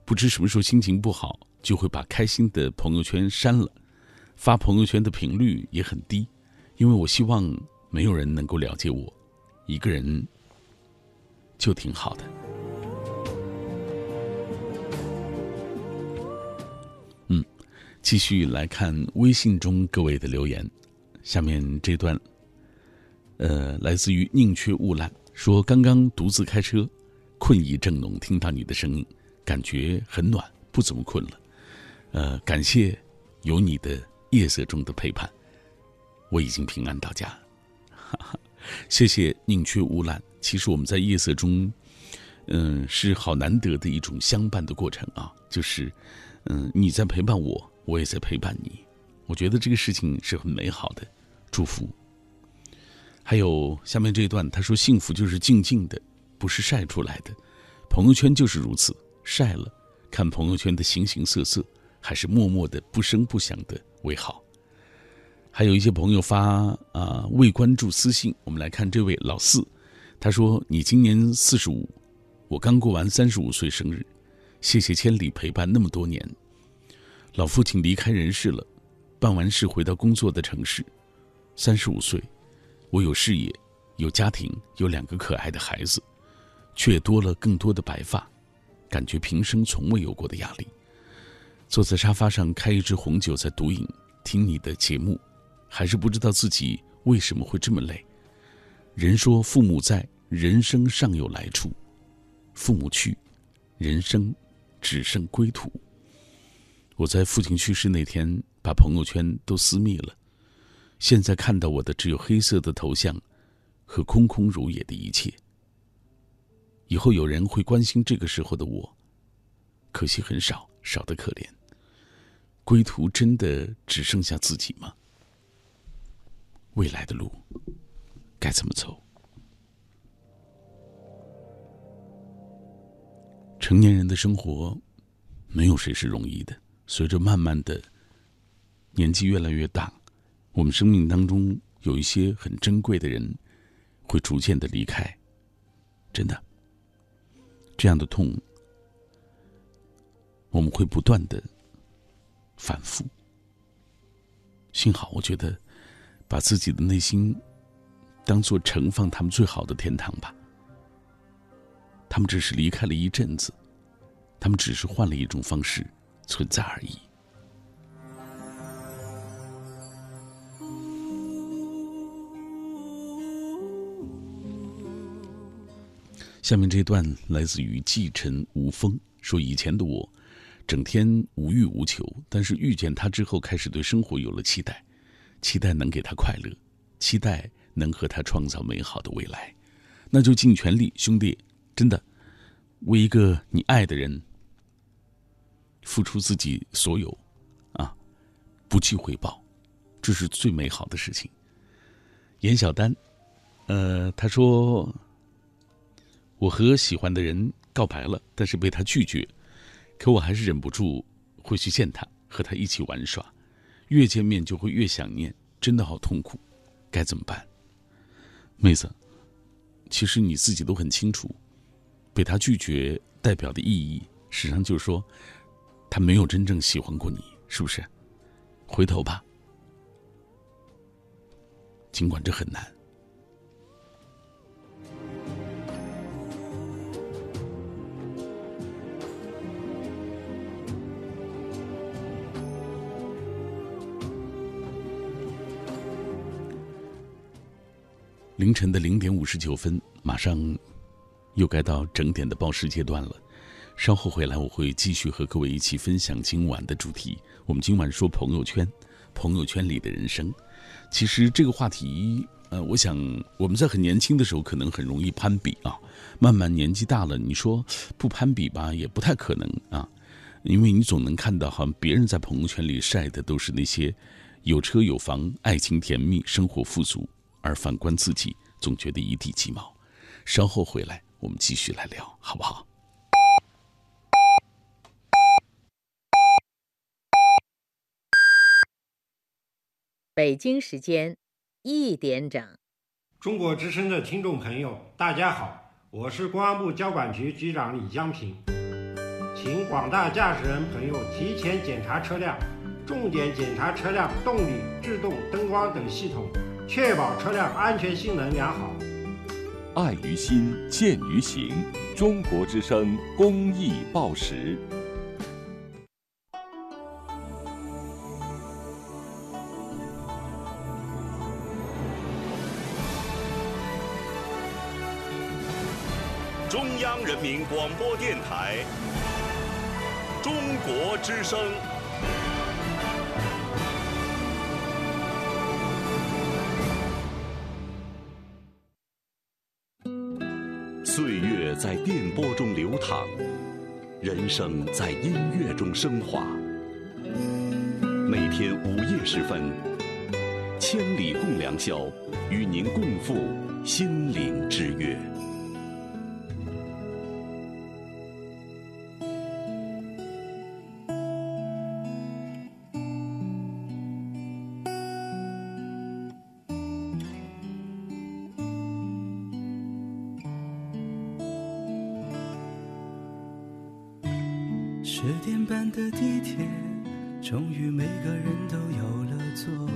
不知什么时候心情不好，就会把开心的朋友圈删了，发朋友圈的频率也很低，因为我希望没有人能够了解我，一个人就挺好的。继续来看微信中各位的留言，下面这段来自于宁缺毋滥，说刚刚独自开车，困意正浓，听到你的声音感觉很暖，不怎么困了。感谢有你的夜色中的陪伴，我已经平安到家。哈哈，谢谢宁缺毋滥。其实我们在夜色中，是好难得的一种相伴的过程啊。就是，你在陪伴我，我也在陪伴你。我觉得这个事情是很美好的，祝福。还有下面这一段，他说：“幸福就是静静的，不是晒出来的。朋友圈就是如此，晒了，看朋友圈的形形色色，还是默默的、不声不响的为好。”还有一些朋友发未关注私信，我们来看这位老四。他说，你今年45，我刚过完35岁生日，谢谢千里陪伴那么多年。老父亲离开人世了，办完事回到工作的城市。35岁，我有事业，有家庭，有2个可爱的孩子，却多了更多的白发，感觉平生从未有过的压力。坐在沙发上开一支红酒在独饮，听你的节目，还是不知道自己为什么会这么累。人说父母在，人生尚有来处，父母去，人生只剩归途。我在父亲去世那天把朋友圈都私密了，现在看到我的只有黑色的头像和空空如也的一切。以后有人会关心这个时候的我，可惜很少，少得可怜。归途真的只剩下自己吗？未来的路该怎么走？成年人的生活，没有谁是容易的。随着慢慢的年纪越来越大，我们生命当中有一些很珍贵的人会逐渐的离开，真的，这样的痛我们会不断的反复。幸好我觉得把自己的内心当作盛放他们最好的天堂吧。他们只是离开了一阵子，他们只是换了一种方式存在而已。下面这段来自于继尘无风，说以前的我整天无欲无求，但是遇见他之后开始对生活有了期待，期待能给他快乐，期待能和他创造美好的未来。那就尽全力，兄弟，真的，为一个你爱的人付出自己所有啊，不计回报，这是最美好的事情。严小丹他说，我和喜欢的人告白了，但是被他拒绝，可我还是忍不住会去见他，和他一起玩耍。越见面就会越想念，真的好痛苦，该怎么办？妹子，其实你自己都很清楚，被他拒绝代表的意义，实际上就是说，他没有真正喜欢过你，是不是？回头吧，尽管这很难。凌晨的0点59分，马上又该到整点的报时阶段了。稍后回来，我会继续和各位一起分享今晚的主题。我们今晚说朋友圈，朋友圈里的人生。其实这个话题，我想我们在很年轻的时候可能很容易攀比啊，慢慢年纪大了，你说不攀比吧，也不太可能啊，因为你总能看到，好像别人在朋友圈里晒的都是那些有车有房、爱情甜蜜、生活富足。而反观自己，总觉得一地鸡毛。稍后回来，我们继续来聊，好不好？北京时间1点整。中国之声的听众朋友，大家好，我是公安部交管局局长李江平，请广大驾驶人朋友提前检查车辆，重点检查车辆动力、制动、灯光等系统。确保车辆安全性能良好。爱于心，见于行。中国之声公益报时。中央人民广播电台，中国之声。岁月在电波中流淌，人生在音乐中升华。每天午夜时分，千里共良宵，与您共赴心灵之约。10点半的地铁，终于每个人都有了座位。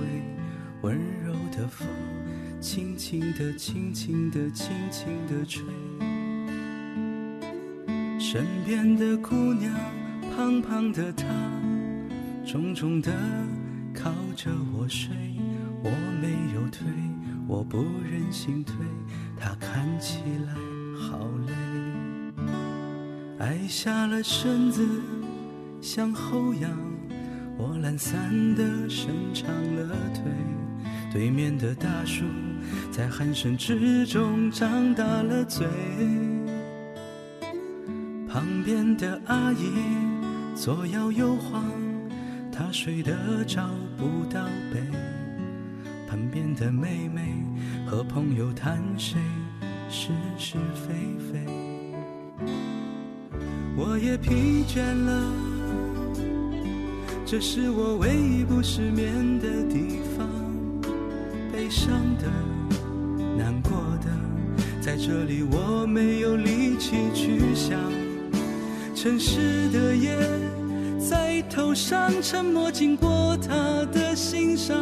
温柔的风，轻轻的、轻轻的、轻轻的吹。身边的姑娘，胖胖的她，重重的靠着我睡。我没有推，我不忍心推，她看起来好累。矮下了身子向后仰，我懒散地伸长了腿。对面的大叔在鼾声之中长大了嘴。旁边的阿姨左摇右晃，她睡得找不到北。旁边的妹妹和朋友谈谁是是非非。我也疲倦了，这是我唯一不失眠的地方。悲伤的难过的，在这里我没有力气去想。城市的夜在头上沉默经过他的心上，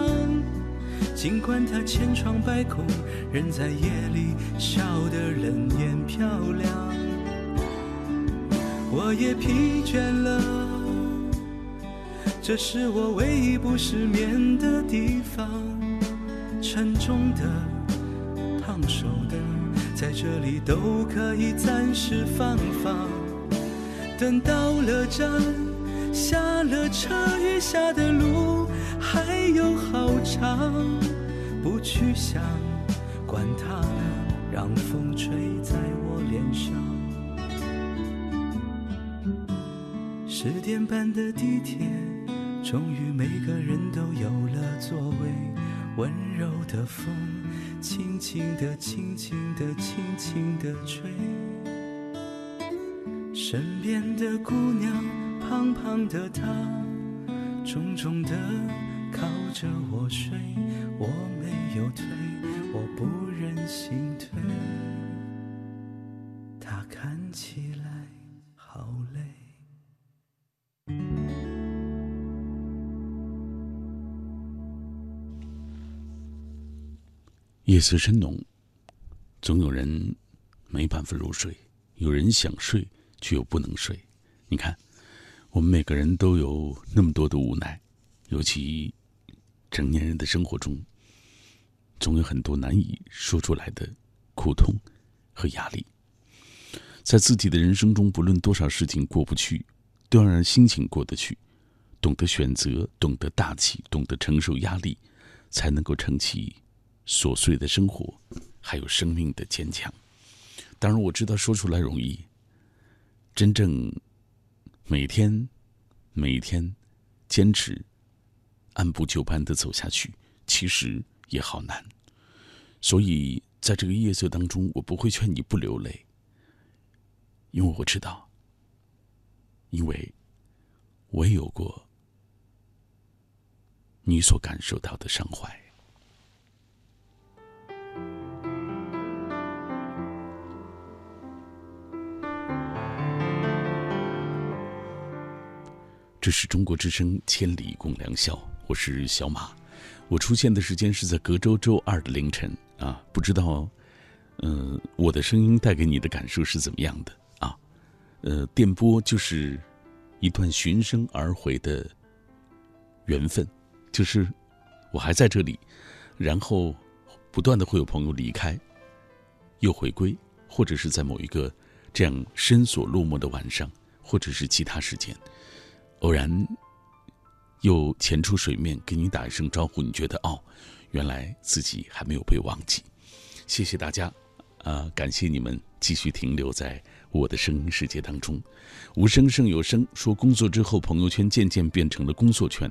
尽管他千疮百孔，人在夜里笑得冷艳漂亮。我也疲倦了，这是我唯一不失眠的地方。沉重的烫手的，在这里都可以暂时放放。等到了站，下了车，余下的路还有好长，不去想，管它呢，让风吹在我脸上。10点半的地铁，终于每个人都有了座位。温柔的风，轻轻的、轻轻的、轻轻的吹。身边的姑娘，胖胖的她，重重的靠着我睡，我没有推，我不忍心推。他看起来好累。夜色深浓，总有人没办法入睡，有人想睡却又不能睡。你看，我们每个人都有那么多的无奈，尤其成年人的生活中，总有很多难以说出来的苦痛和压力。在自己的人生中，不论多少事情过不去，都要让心情过得去。懂得选择，懂得大气，懂得承受压力，才能够撑起琐碎的生活，还有生命的坚强。当然我知道说出来容易，真正每天坚持按部就班地走下去，其实也好难。所以在这个夜色当中，我不会劝你不流泪，因为我知道，因为我也有过你所感受到的伤怀。这是中国之声千里共良宵，我是小马。我出现的时间是在隔周周二的凌晨啊，不知道，我的声音带给你的感受是怎么样的啊？电波就是一段循声而回的缘分，就是我还在这里，然后不断的会有朋友离开，又回归，或者是在某一个这样深锁落寞的晚上，或者是其他时间，偶然又潜出水面给你打一声招呼，你觉得哦，原来自己还没有被忘记。谢谢大家，感谢你们继续停留在我的声音世界当中。无声胜有声说，工作之后朋友圈渐渐变成了工作圈，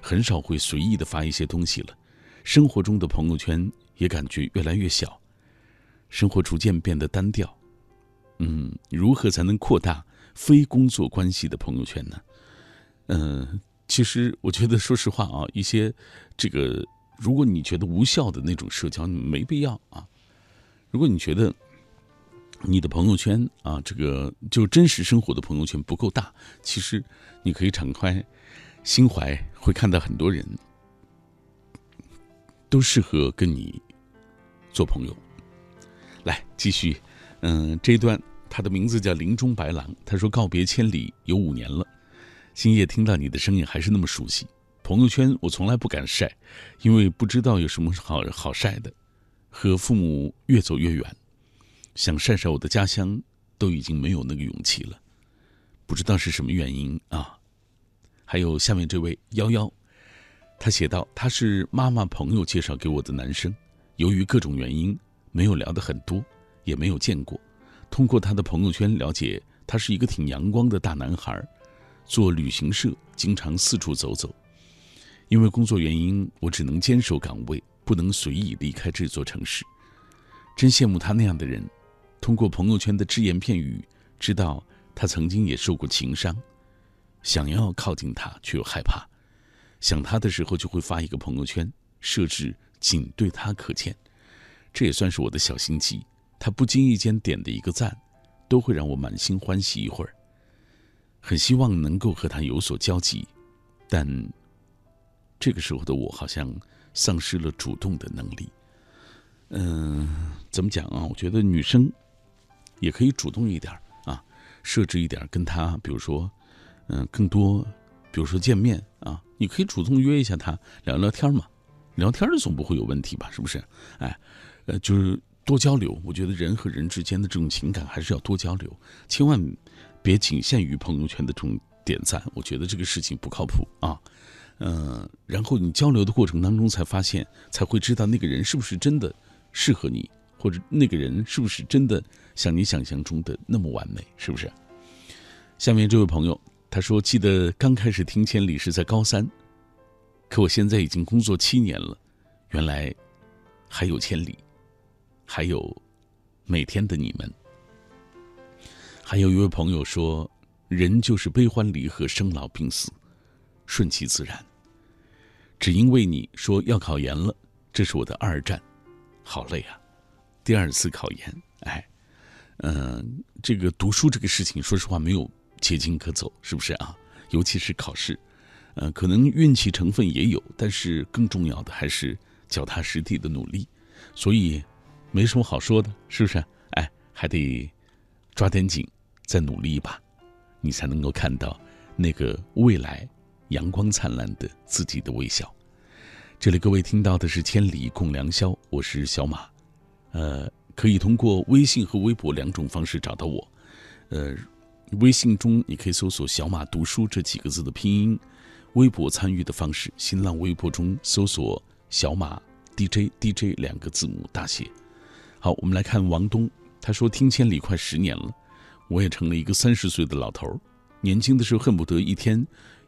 很少会随意的发一些东西了。生活中的朋友圈也感觉越来越小，生活逐渐变得单调。如何才能扩大非工作关系的朋友圈呢？其实我觉得，说实话啊，一些这个，如果你觉得无效的那种社交，你没必要啊。如果你觉得你的朋友圈啊，这个就真实生活的朋友圈不够大，其实你可以敞开心怀，会看到很多人都适合跟你做朋友。来，继续，这一段他的名字叫林中白狼，他说告别千里有5年了。今夜听到你的声音还是那么熟悉，朋友圈我从来不敢晒，因为不知道有什么好晒的，和父母越走越远，想晒晒我的家乡都已经没有那个勇气了，不知道是什么原因啊。还有下面这位幺幺，他写道，他是妈妈朋友介绍给我的男生，由于各种原因，没有聊得很多，也没有见过。通过他的朋友圈了解，他是一个挺阳光的大男孩，做旅行社，经常四处走走。因为工作原因，我只能坚守岗位，不能随意离开这座城市。真羡慕他那样的人，通过朋友圈的只言片语，知道他曾经也受过情伤。想要靠近他，却又害怕。想他的时候，就会发一个朋友圈，设置仅对他可见。这也算是我的小心机，他不经意间点的一个赞，都会让我满心欢喜一会儿。很希望能够和他有所交集，但这个时候的我好像丧失了主动的能力。怎么讲啊？我觉得女生也可以主动一点啊，设置一点跟他，比如说，更多，比如说见面啊，你可以主动约一下他聊聊天嘛，聊天总不会有问题吧？是不是？哎，就是多交流。我觉得人和人之间的这种情感还是要多交流，千万别仅限于朋友圈的这种点赞，我觉得这个事情不靠谱啊。然后你交流的过程当中才发现，才会知道那个人是不是真的适合你，或者那个人是不是真的像你想象中的那么完美，是不是？下面这位朋友他说，记得刚开始听千里是在高三，可我现在已经工作7年了，原来还有千里，还有每天的你们。还有一位朋友说，人就是悲欢离合，生老病死，顺其自然。只因为你说要考研了，这是我的2战，好累啊，第2次考研。这个读书这个事情，说实话没有捷径可走，是不是啊？尤其是考试，可能运气成分也有，但是更重要的还是脚踏实地的努力，所以没什么好说的，是不是？哎，还得抓点紧，再努力一把，你才能够看到那个未来阳光灿烂的自己的微笑。这里各位听到的是千里共良宵，我是小马。可以通过微信和微博2种方式找到我。微信中你可以搜索小马读书这几个字的拼音。微博参与的方式，新浪微博中搜索小马 DJ 2个字母大写。好，我们来看王东，他说听千里快10年了，我也成了一个30岁的老头，年轻的时候恨不得一天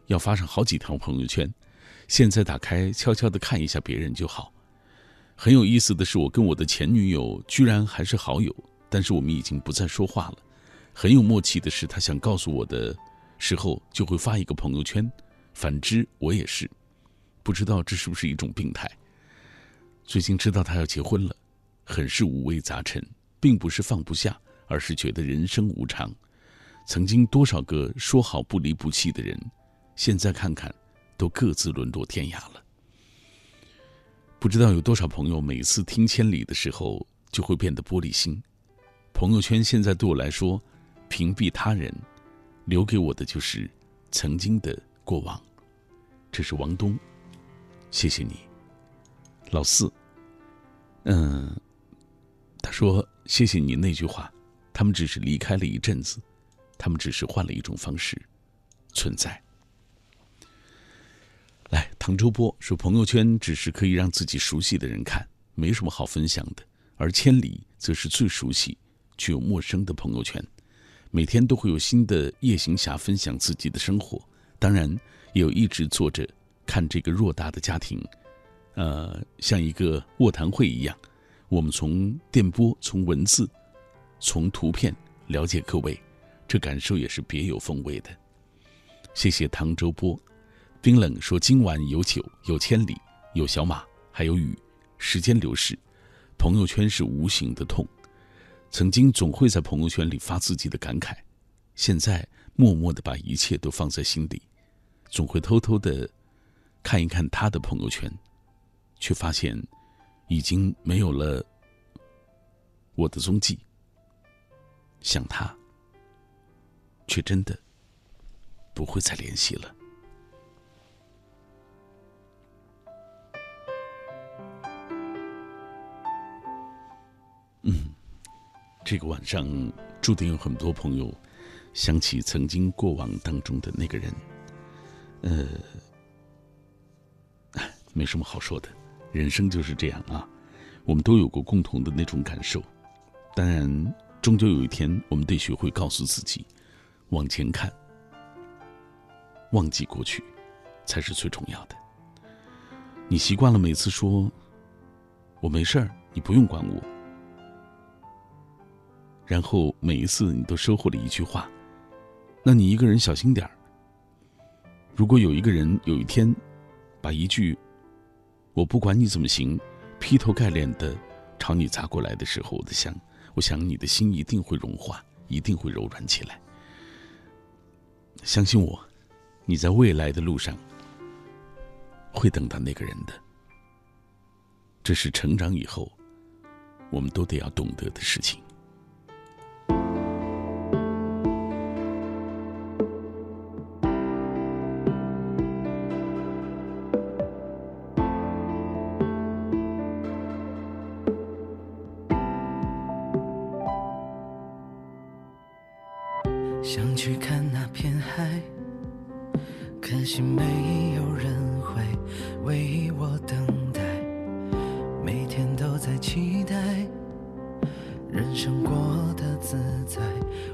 要发上好几条朋友圈，现在打开悄悄地看一下别人就好。很有意思的是，我跟我的前女友居然还是好友，但是我们已经不再说话了。很有默契的是，她想告诉我的时候就会发一个朋友圈，反之我也是。不知道这是不是一种病态。最近知道她要结婚了，很是五味杂陈，并不是放不下，而是觉得人生无常。曾经多少个说好不离不弃的人，现在看看都各自沦落天涯了。不知道有多少朋友每次听千里的时候就会变得玻璃心。朋友圈现在对我来说屏蔽他人，留给我的就是曾经的过往。这是王东，谢谢你。老四，他说谢谢你那句话，他们只是离开了一阵子，他们只是换了一种方式存在。来，唐周波说，朋友圈只是可以让自己熟悉的人看，没什么好分享的，而千里则是最熟悉却又陌生的朋友圈。每天都会有新的夜行侠分享自己的生活，当然也有一直坐着看这个偌大的家庭，像一个卧谈会一样，我们从电波，从文字，从图片了解各位，这感受也是别有风味的。谢谢唐周波。冰冷说，今晚有酒，有千里，有小马，还有雨。时间流逝，朋友圈是无形的痛，曾经总会在朋友圈里发自己的感慨，现在默默地把一切都放在心里，总会偷偷地看一看他的朋友圈，却发现已经没有了我的踪迹，想他却真的不会再联系了。这个晚上注定有很多朋友想起曾经过往当中的那个人，没什么好说的，人生就是这样啊。我们都有过共同的那种感受。当然，终究有一天，我们得学会告诉自己，往前看，忘记过去，才是最重要的。你习惯了每次说“我没事儿，你不用管我”，然后每一次你都收获了一句话：“那你一个人小心点儿。”如果有一个人有一天把一句“我不管你怎么行”劈头盖脸的朝你砸过来的时候，我想你的心一定会融化，一定会柔软起来。相信我，你在未来的路上会等到那个人的。这是成长以后我们都得要懂得的事情。想去看那片海，可惜没有人会为我等待，每天都在期待，人生过得自在，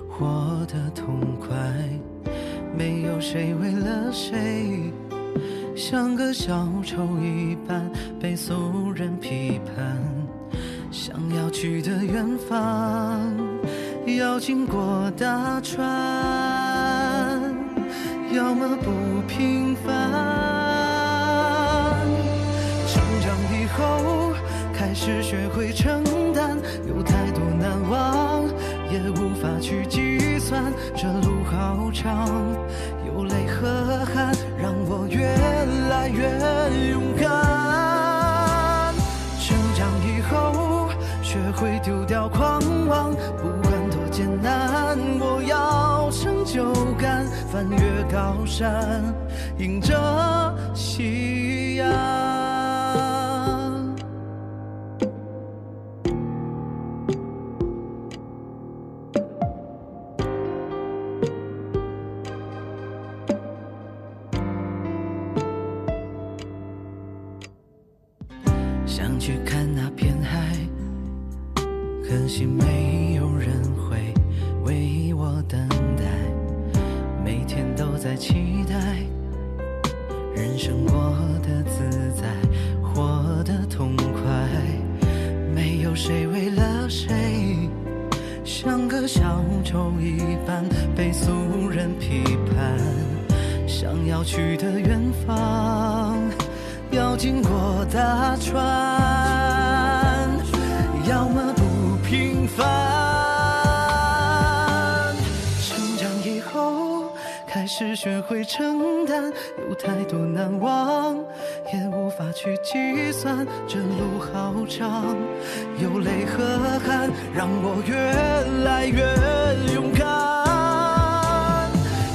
活得痛快，没有谁为了谁，像个小丑一般被俗人批判，想要去的远方，要经过大船，要么不平凡。成长以后开始学会承担，有太多难忘也无法去计算，这路好长，有泪和汗，让我越来越勇敢。成长以后学会丢掉狂妄，不艰难，我要成就感，翻越高山，迎着夕阳。想去看那片海，可惜没有人会为我等待，每天都在期待，人生过得自在，活得痛快，没有谁为了谁，像个小丑一般被俗人批判，想要去的远方，要经过大船，要么不平凡。还是学会承担，有太多难忘也无法去计算，这路好长，有泪和汗，让我越来越勇敢。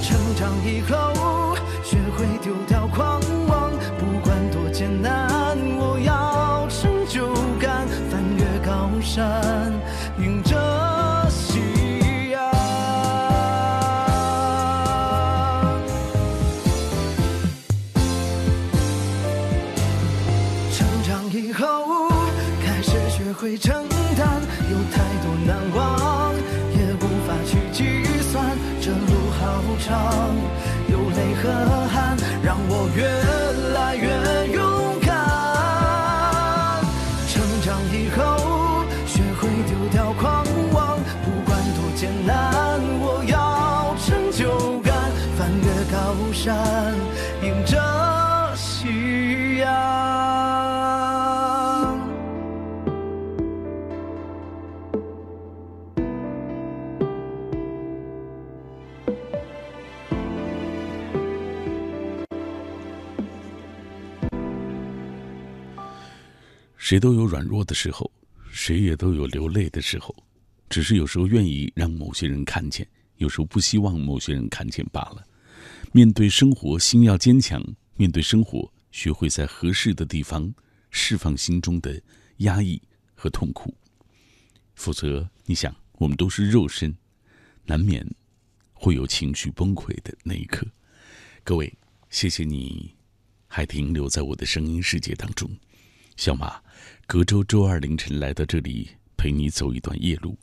成长以后学会丢掉狂妄，不管多艰难，我要成就感，翻越高山，迎着夕阳。会承担，有太多难忘也无法去计算，这路好长，有泪和汗，让我越来越勇敢。成长以后学会丢掉狂妄，不管多艰难，我要成就感，翻越高山，迎着夕阳。谁都有软弱的时候，谁也都有流泪的时候，只是有时候愿意让某些人看见，有时候不希望某些人看见罢了。面对生活，心要坚强，面对生活，学会在合适的地方释放心中的压抑和痛苦，否则你想，我们都是肉身，难免会有情绪崩溃的那一刻。各位，谢谢你还停留在我的声音世界当中。小马隔周周二凌晨来到这里，陪你走一段夜路。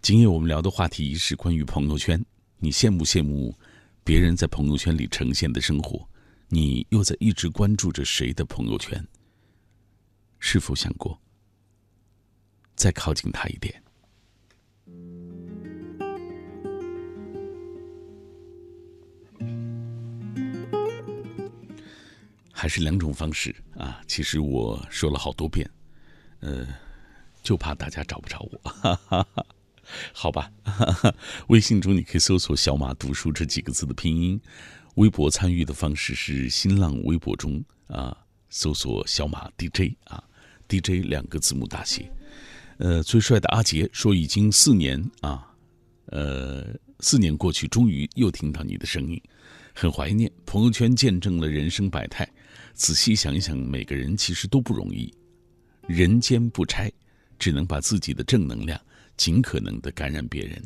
今夜我们聊的话题是关于朋友圈，你羡不羡慕别人在朋友圈里呈现的生活？你又在一直关注着谁的朋友圈？是否想过再靠近他一点？还是两种方式啊！其实我说了好多遍，就怕大家找不着我，哈哈哈，好吧哈哈。微信中你可以搜索“小马读书”这几个字的拼音，微博参与的方式是新浪微博中啊，搜索“小马 DJ” 啊 ，DJ 两个字母大写。最帅的阿杰说，已经4年啊，4年过去，终于又听到你的声音，很怀念。朋友圈见证了人生百态。仔细想一想，每个人其实都不容易，人间不拆，只能把自己的正能量尽可能的感染别人。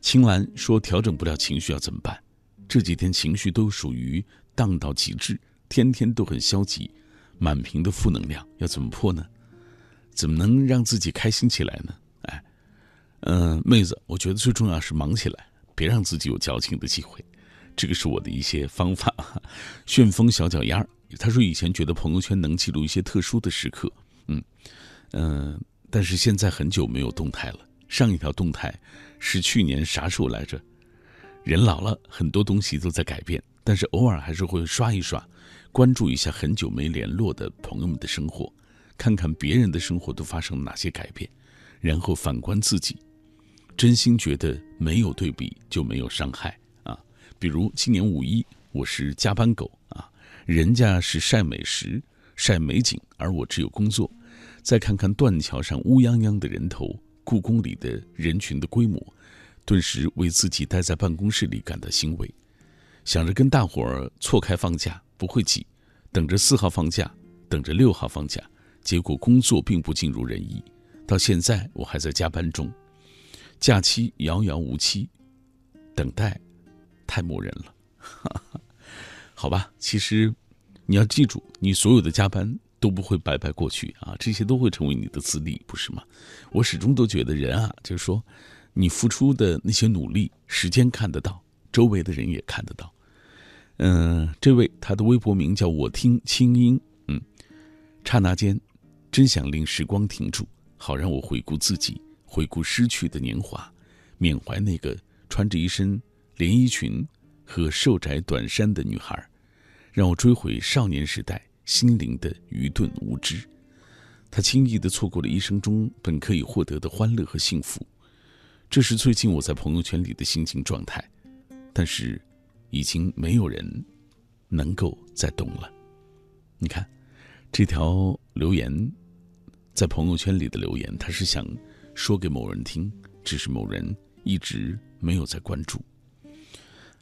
青兰说，调整不了情绪要怎么办？这几天情绪都属于荡到极致，天天都很消极，满屏的负能量，要怎么破呢？怎么能让自己开心起来呢？哎，妹子，我觉得最重要是忙起来，别让自己有矫情的机会。这个是我的一些方法。旋风小脚丫他说，以前觉得朋友圈能记录一些特殊的时刻，但是现在很久没有动态了。上一条动态是去年啥时候来着？人老了，很多东西都在改变，但是偶尔还是会刷一刷，关注一下很久没联络的朋友们的生活，看看别人的生活都发生哪些改变，然后反观自己。真心觉得没有对比就没有伤害。比如今年5.1，我是加班狗啊，人家是晒美食、晒美景，而我只有工作。再看看断桥上乌泱泱的人头，故宫里的人群的规模，顿时为自己待在办公室里感到欣慰。想着跟大伙儿错开放假不会挤，等着4号放假，等着6号放假，结果工作并不尽如人意，到现在我还在加班中。假期遥遥无期，等待太磨人了，哈哈。好吧，其实你要记住，你所有的加班都不会白白过去啊，这些都会成为你的资历，不是吗？我始终都觉得人啊，就是说你付出的那些努力，时间看得到，周围的人也看得到。这位他的微博名叫我听清音，刹那间真想令时光停住，好让我回顾自己，回顾失去的年华，缅怀那个穿着一身连衣裙和瘦窄短衫的女孩，让我追回少年时代心灵的愚钝无知。她轻易地错过了一生中本可以获得的欢乐和幸福。这是最近我在朋友圈里的心情状态，但是已经没有人能够再懂了。你看这条留言，在朋友圈里的留言，她是想说给某人听，只是某人一直没有在关注。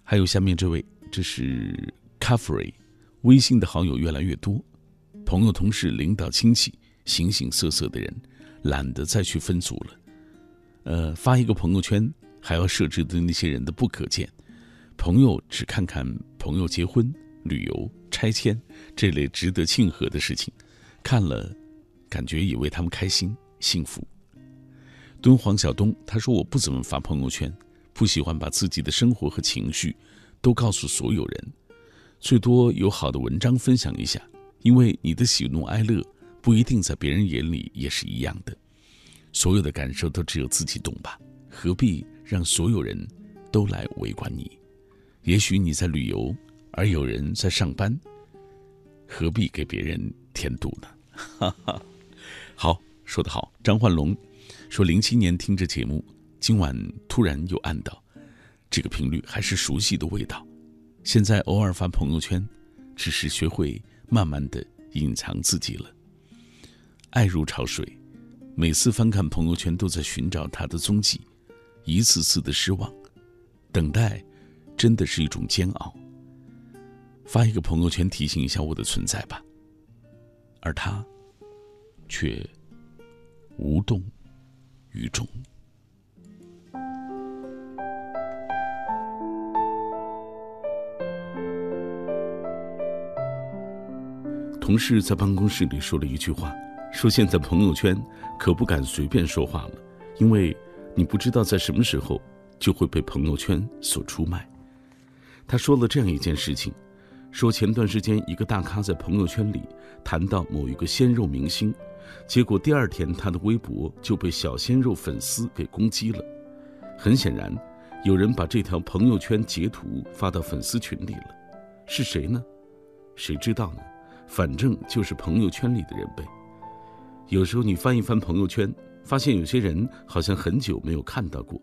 还有下面这位，这是 Caffrey， 微信的好友越来越多，朋友、同事、领导、亲戚，形形色色的人，懒得再去分组了。发一个朋友圈还要设置对那些人的不可见，朋友只看看朋友结婚、旅游、拆迁这类值得庆贺的事情，看了感觉也为他们开心幸福。敦煌小东他说，我不怎么发朋友圈，不喜欢把自己的生活和情绪都告诉所有人，最多有好的文章分享一下，因为你的喜怒哀乐不一定在别人眼里也是一样的，所有的感受都只有自己懂吧，何必让所有人都来围观你？也许你在旅游，而有人在上班，何必给别人添堵呢？哈哈，好，说得好。张焕龙说，07年听着节目，今晚突然又暗到，这个频率还是熟悉的味道。现在偶尔发朋友圈，只是学会慢慢的隐藏自己了。爱如潮水，每次翻看朋友圈都在寻找它的踪迹，一次次的失望，等待真的是一种煎熬。发一个朋友圈提醒一下我的存在吧，而它却无动于衷。同事在办公室里说了一句话，说现在朋友圈可不敢随便说话了，因为你不知道在什么时候就会被朋友圈所出卖。他说了这样一件事情，说前段时间一个大咖在朋友圈里谈到某一个鲜肉明星，结果第二天他的微博就被小鲜肉粉丝给攻击了。很显然，有人把这条朋友圈截图发到粉丝群里了，是谁呢？谁知道呢？反正就是朋友圈里的人呗。有时候你翻一翻朋友圈，发现有些人好像很久没有看到过，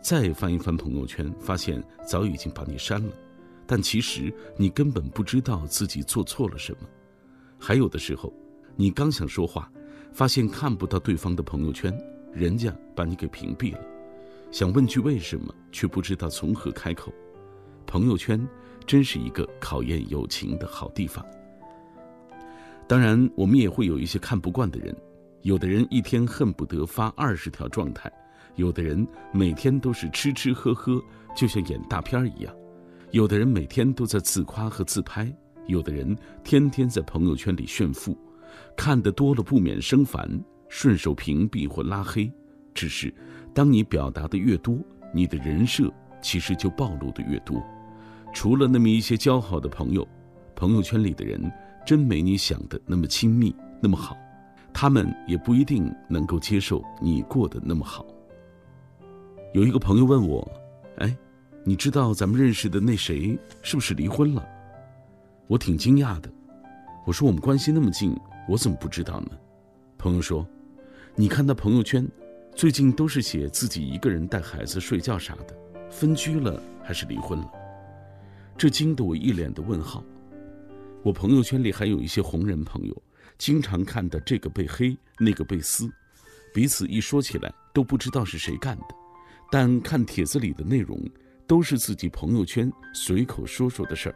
再翻一翻朋友圈，发现早已经把你删了，但其实你根本不知道自己做错了什么。还有的时候，你刚想说话，发现看不到对方的朋友圈，人家把你给屏蔽了，想问句为什么，却不知道从何开口。朋友圈真是一个考验友情的好地方。当然，我们也会有一些看不惯的人，有的人一天恨不得发20条状态，有的人每天都是吃吃喝喝，就像演大片一样，有的人每天都在自夸和自拍，有的人天天在朋友圈里炫富，看得多了不免生烦，顺手屏蔽或拉黑。只是当你表达的越多，你的人设其实就暴露的越多。除了那么一些交好的朋友，朋友圈里的人真没你想的那么亲密那么好，他们也不一定能够接受你过得那么好。有一个朋友问我，你知道咱们认识的那谁是不是离婚了？我挺惊讶的，我说我们关系那么近，我怎么不知道呢？朋友说，你看他朋友圈最近都是写自己一个人带孩子睡觉啥的，分居了还是离婚了。这惊得我一脸的问号。我朋友圈里还有一些红人朋友，经常看到这个被黑那个被撕，彼此一说起来都不知道是谁干的，但看帖子里的内容都是自己朋友圈随口说说的事儿，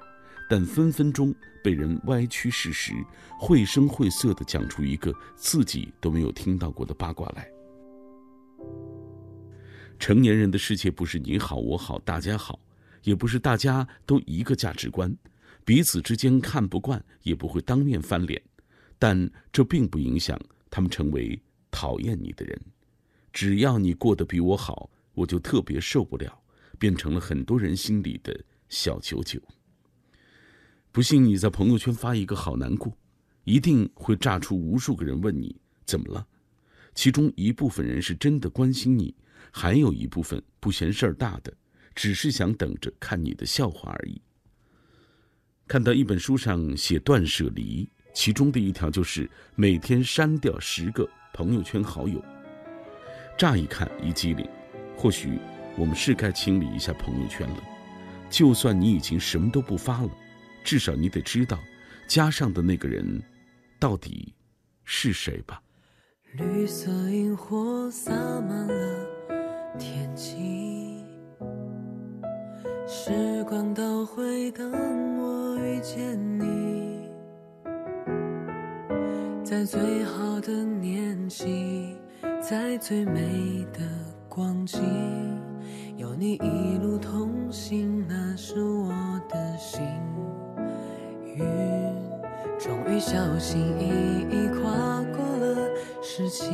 但分分钟被人歪曲事实，绘声绘色地讲出一个自己都没有听到过的八卦来。成年人的世界不是你好我好大家好，也不是大家都一个价值观，彼此之间看不惯也不会当面翻脸，但这并不影响他们成为讨厌你的人。只要你过得比我好，我就特别受不了，变成了很多人心里的小九九。不信你在朋友圈发一个好难过，一定会炸出无数个人问你怎么了。其中一部分人是真的关心你，还有一部分不嫌事儿大的，只是想等着看你的笑话而已。看到一本书上写断舍离，其中的一条就是每天删掉10个朋友圈好友。乍一看一激灵，或许我们是该清理一下朋友圈了。就算你已经什么都不发了，至少你得知道加上的那个人到底是谁吧。绿色萤火洒满了天际，时光倒回当我遇见你，在最好的年纪，在最美的光景，有你一路同行，那是我的幸运。终于小心翼翼跨过了时期，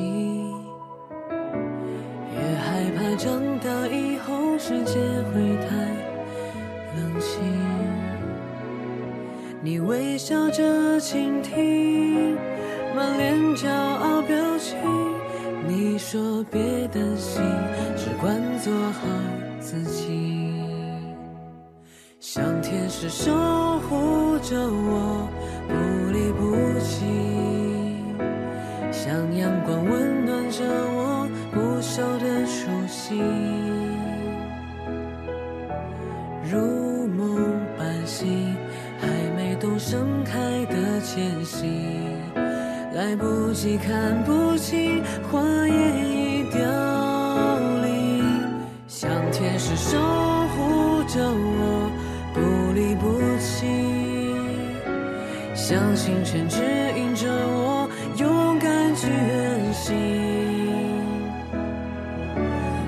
也害怕长大以后世界会太冷清。你微笑着倾听，满脸骄傲表情，你说别担心，只管做好自己。像天使守护着我，不离不弃，像阳光温暖着我，不朽的初心，如梦般醒，还没懂盛开的前夕，来不及看不清，花也已凋零。像天使守护着我，不离不弃，像星辰指引着我，勇敢去远行。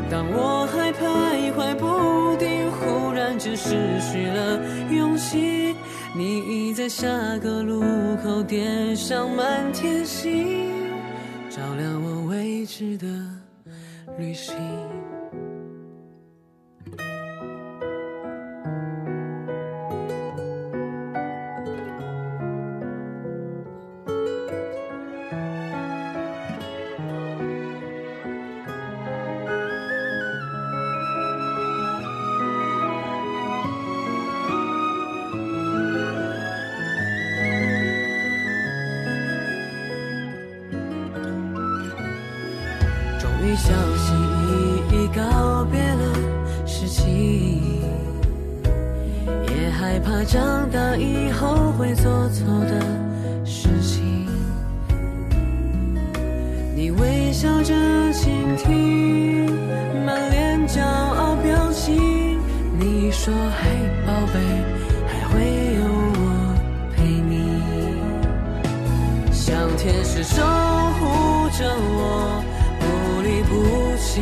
当我还徘徊不定，忽然间失去了勇气，你已在下个路口点上满天星，照亮我未知的旅行。小心翼翼告别了时期，也害怕长大以后会做错的事情。你微笑着倾听，满脸骄傲表情。你说：“嘿，宝贝，还会有我陪你。”像天使守护着我。 不弃，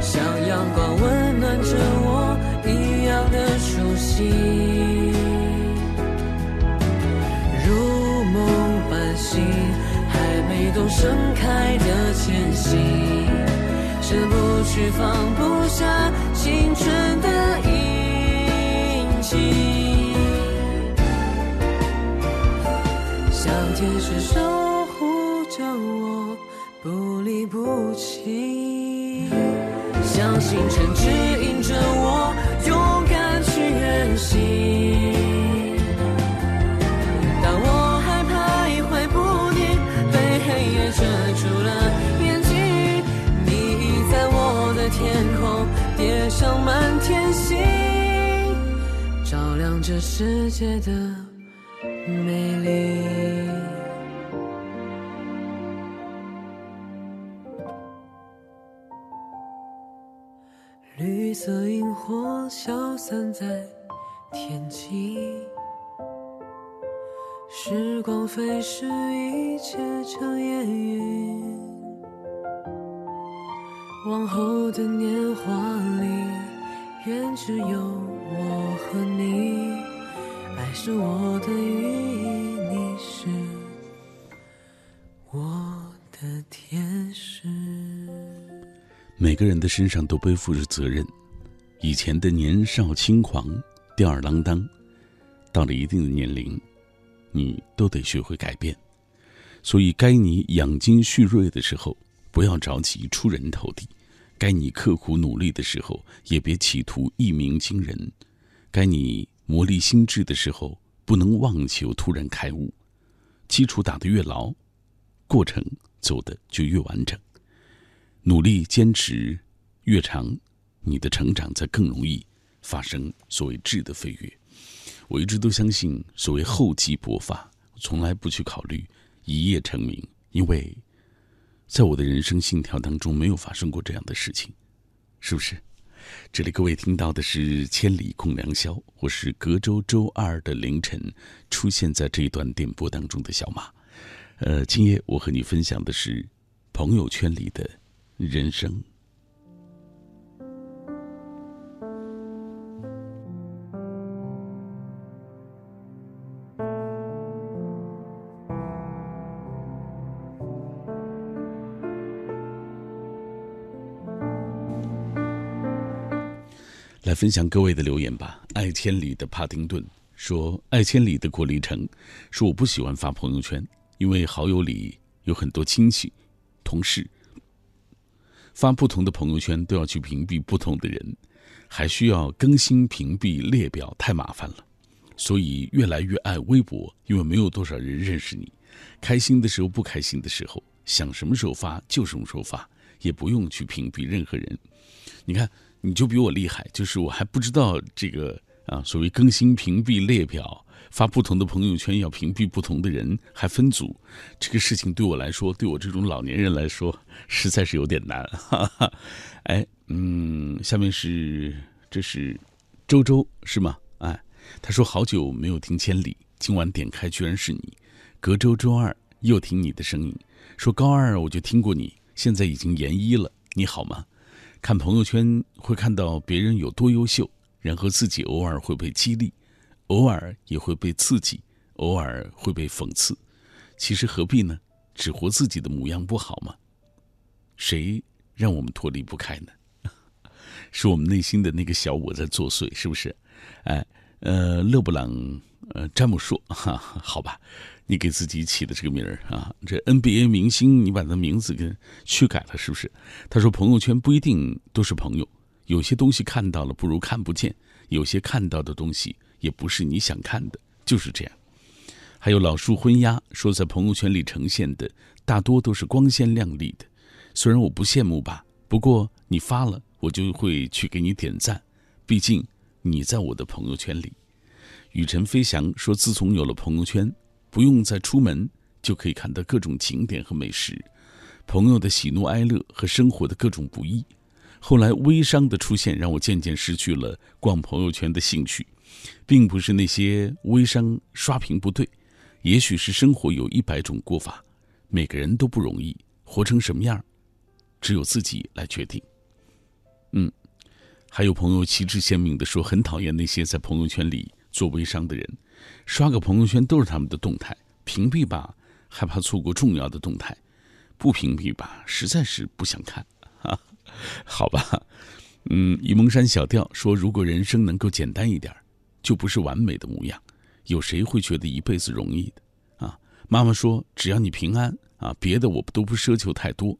像阳光温暖着我一样的熟悉，如梦般醒，还没懂盛开的前夕，舍不去放不下青春的印记，像天使守护着我。 不离不弃，像星辰指引着我，勇敢去远行。当我还徘徊不定，被黑夜遮住了眼睛，你已在我的天空叠上满天星，照亮这世界的美丽。 绿色萤火消散在天际，时光飞逝，一切成烟云。往后的年华里，愿只有我和你。爱是我的羽翼，你是我的天使。 每个人的身上都背负着责任，以前的年少轻狂、吊儿郎当，到了一定的年龄，你都得学会改变。所以，该你养精蓄锐的时候，不要着急出人头地；该你刻苦努力的时候，也别企图一鸣惊人；该你磨砺心智的时候，不能妄求突然开悟。基础打得越牢，过程走得就越完整。 努力坚持越长，你的成长才更容易发生所谓质的飞跃。我一直都相信所谓厚积薄发，从来不去考虑一夜成名，因为在我的人生信条当中没有发生过这样的事情，是不是？这里各位听到的是《千里共良宵》，我是隔周周二的凌晨出现在这一段电波当中的小马。今夜我和你分享的是朋友圈里的。 人生，来分享各位的留言吧。爱千里的帕丁顿说：“爱千里的郭黎城说我不喜欢发朋友圈，因为好友里有很多亲戚、同事。” 发不同的朋友圈都要去屏蔽不同的人，还需要更新屏蔽列表，太麻烦了。所以越来越爱微博，因为没有多少人认识你。开心的时候，不开心的时候，想什么时候发就什么时候发，也不用去屏蔽任何人。你看，你就比我厉害，就是我还不知道这个啊，所谓更新屏蔽列表，发不同的朋友圈要屏蔽不同的人，还分组，这个事情对我来说，对我这种老年人来说。 实在是有点难，哈哈。哎，下面是这是周周是吗？哎，他说好久没有听千里，今晚点开居然是你，隔周周二又听你的声音。说高二我就听过你，现在已经研一了，你好吗？看朋友圈会看到别人有多优秀，然后自己偶尔会被激励，偶尔也会被刺激，偶尔会被讽刺。其实何必呢？只活自己的模样不好吗？谁让我们脱离不开呢？是我们内心的那个小我在作祟，是不是？哎，勒布朗，詹姆士，好吧，你给自己起的这个名儿啊，这 NBA 明星，你把他名字给去改了，是不是？他说，朋友圈不一定都是朋友，有些东西看到了不如看不见，有些看到的东西也不是你想看的，就是这样。还有老树昏鸦说，在朋友圈里呈现的大多都是光鲜亮丽的，虽然我不羡慕吧，不过你发了，我就会去给你点赞，毕竟你在我的朋友圈里。雨晨飞翔说，自从有了朋友圈，不用再出门就可以看到各种景点和美食，朋友的喜怒哀乐和生活的各种不易。后来微商的出现让我渐渐失去了逛朋友圈的兴趣，并不是那些微商刷屏不对，也许是生活有100种过法，每个人都不容易，活成什么样只有自己来决定。还有朋友旗帜鲜明地说，很讨厌那些在朋友圈里做微商的人，刷个朋友圈都是他们的动态，屏蔽吧，害怕错过重要的动态，不屏蔽吧，实在是不想看啊。好吧，沂蒙山小调说，如果人生能够简单一点，就不是完美的模样，有谁会觉得一辈子容易的啊？妈妈说，只要你平安啊，别的我都不奢求太多。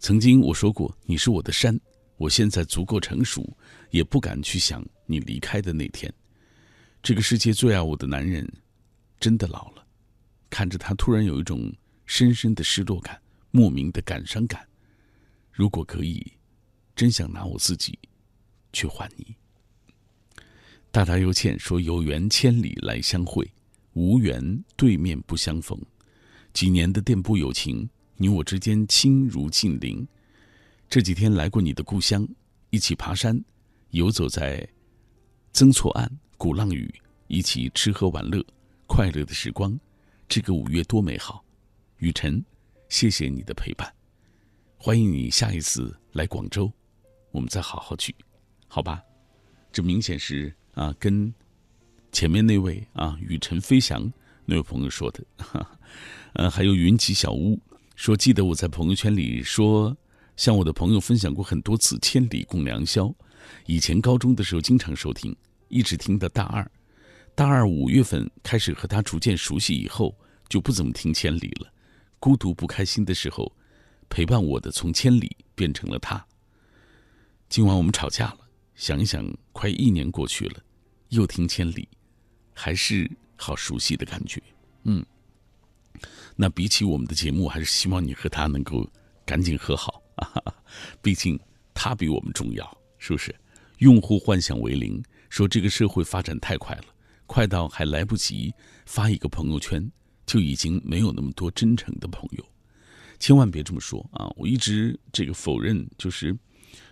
曾经我说过，你是我的山。我现在足够成熟，也不敢去想你离开的那天。这个世界最爱我的男人真的老了，看着他突然有一种深深的失落感，莫名的感伤感。如果可以，真想拿我自己去换你。大大又倩说，有缘千里来相会，无缘对面不相逢。几年的电波友情，你我之间亲如近邻。这几天来过你的故乡，一起爬山，游走在曾厝垵、鼓浪屿，一起吃喝玩乐，快乐的时光，这个5月多美好。雨晨，谢谢你的陪伴，欢迎你下一次来广州，我们再好好聚，好吧？这明显是啊，跟前面那位啊雨晨飞翔那位朋友说的。还有云起小屋说，记得我在朋友圈里说。向我的朋友分享过很多次《千里共良宵》，以前高中的时候经常收听，一直听到大二。大二5月份开始和他逐渐熟悉以后，就不怎么听《千里》了。孤独不开心的时候，陪伴我的从《千里》变成了他。今晚我们吵架了，想一想，快1年过去了，又听《千里》，还是好熟悉的感觉。那比起我们的节目，还是希望你和他能够赶紧和好。毕竟他比我们重要，是不是？用户幻想为零说，这个社会发展太快了，快到还来不及发一个朋友圈，就已经没有那么多真诚的朋友。千万别这么说啊！我一直这个否认，就是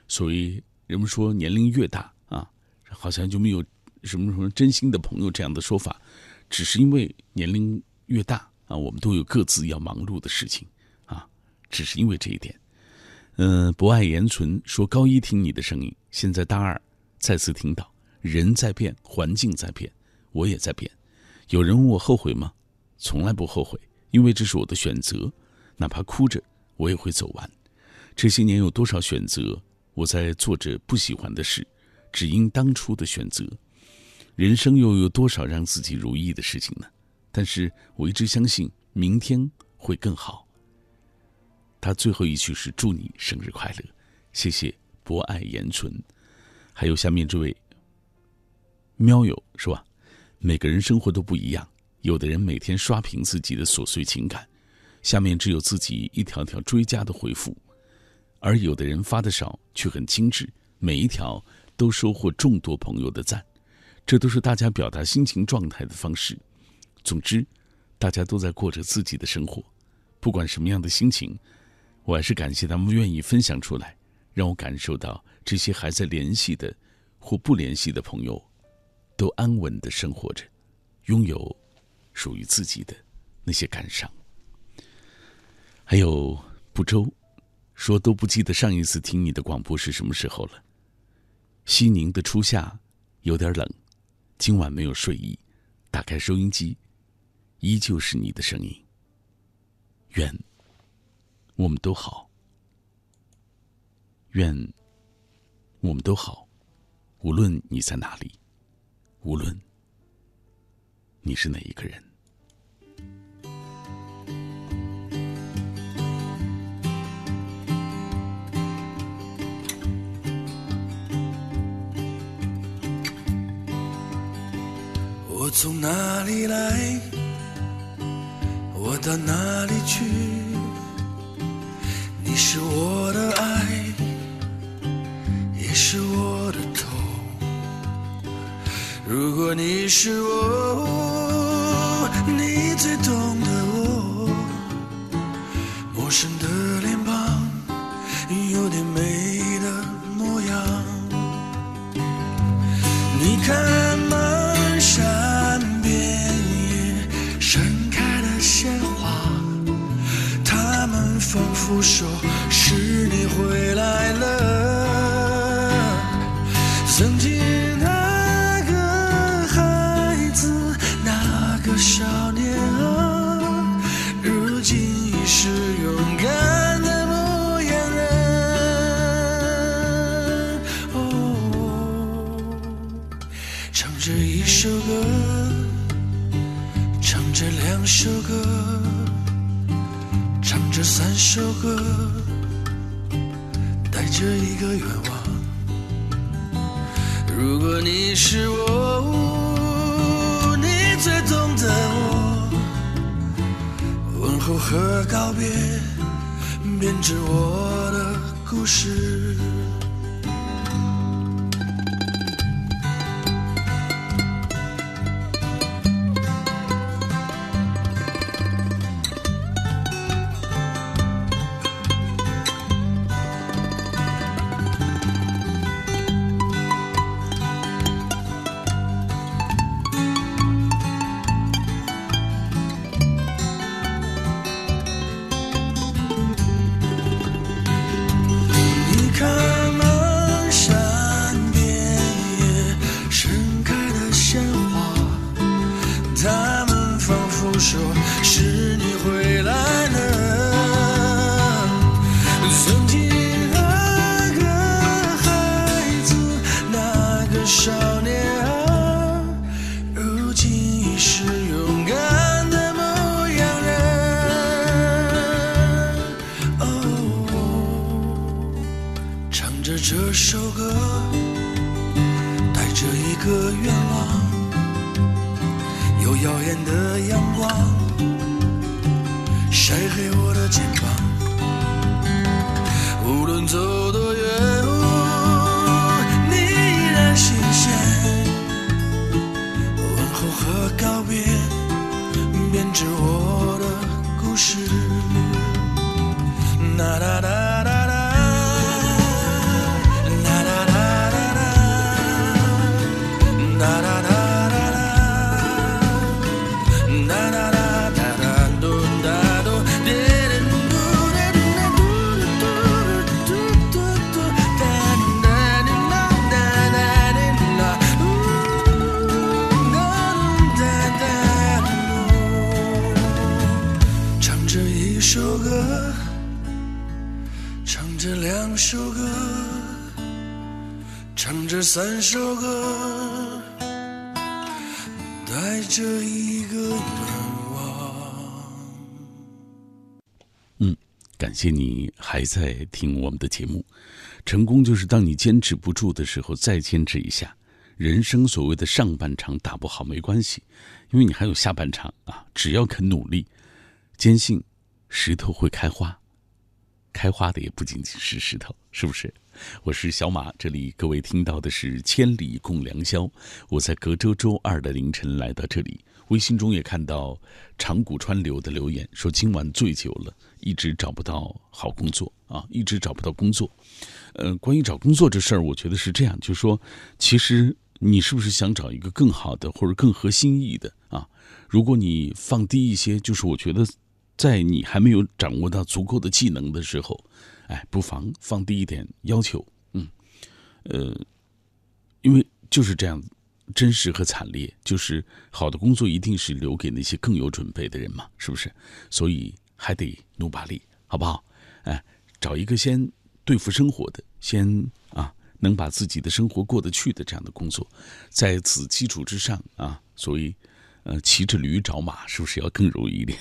所谓人们说年龄越大啊，好像就没有什么什么真心的朋友这样的说法，只是因为年龄越大啊，我们都有各自要忙碌的事情啊，只是因为这一点。不爱言存说，高一听你的声音，现在大二再次听到，人在变，环境在变，我也在变。有人问我后悔吗？从来不后悔，因为这是我的选择，哪怕哭着我也会走完。这些年有多少选择，我在做着不喜欢的事，只因当初的选择。人生又有多少让自己如意的事情呢？但是我一直相信明天会更好。他最后一句是祝你生日快乐，谢谢博爱言纯。还有下面这位喵友是吧？每个人生活都不一样，有的人每天刷屏自己的琐碎情感，下面只有自己一条条追加的回复，而有的人发的少却很精致，每一条都收获众多朋友的赞，这都是大家表达心情状态的方式。总之，大家都在过着自己的生活，不管什么样的心情，我还是感谢他们愿意分享出来，让我感受到这些还在联系的或不联系的朋友都安稳地生活着，拥有属于自己的那些感伤。还有不周说，都不记得上一次听你的广播是什么时候了。西宁的初夏有点冷，今晚没有睡意，打开收音机，依旧是你的声音。愿我们都好，愿我们都好，无论你在哪里，无论你是哪一个人。我从哪里来，我到哪里去，你是我的爱，也是我的头。如果你是我，你最懂得我。陌生的脸庞，有点美的模样。你看满山仿佛说是你回来了，曾经那个孩子，那个少年啊，如今已是勇敢的牧羊人。哦，唱着一首歌，唱着两首歌，这三首歌，带着一个愿望。如果你是我，你最懂得我。问候和告别，编织我的故事。三首歌，带着一个愿望。感谢你还在听我们的节目。成功就是当你坚持不住的时候，再坚持一下。人生所谓的上半场打不好没关系，因为你还有下半场啊！只要肯努力，坚信石头会开花。开花的也不仅仅是石头，是不是？我是小马，这里各位听到的是千里共良宵。我在隔周周二的凌晨来到这里。微信中也看到长谷川流的留言，说今晚醉酒了，一直找不到好工作啊，一直找不到工作。关于找工作这事儿，我觉得是这样，就是说其实你是不是想找一个更好的或者更合心意的啊？如果你放低一些，就是我觉得在你还没有掌握到足够的技能的时候，不妨放低一点要求，因为就是这样，真实和惨烈，就是好的工作一定是留给那些更有准备的人嘛，是不是？所以还得努把力，好不好？哎，找一个先对付生活的，先啊能把自己的生活过得去的这样的工作，在此基础之上啊，所以骑着驴找马是不是要更容易一点？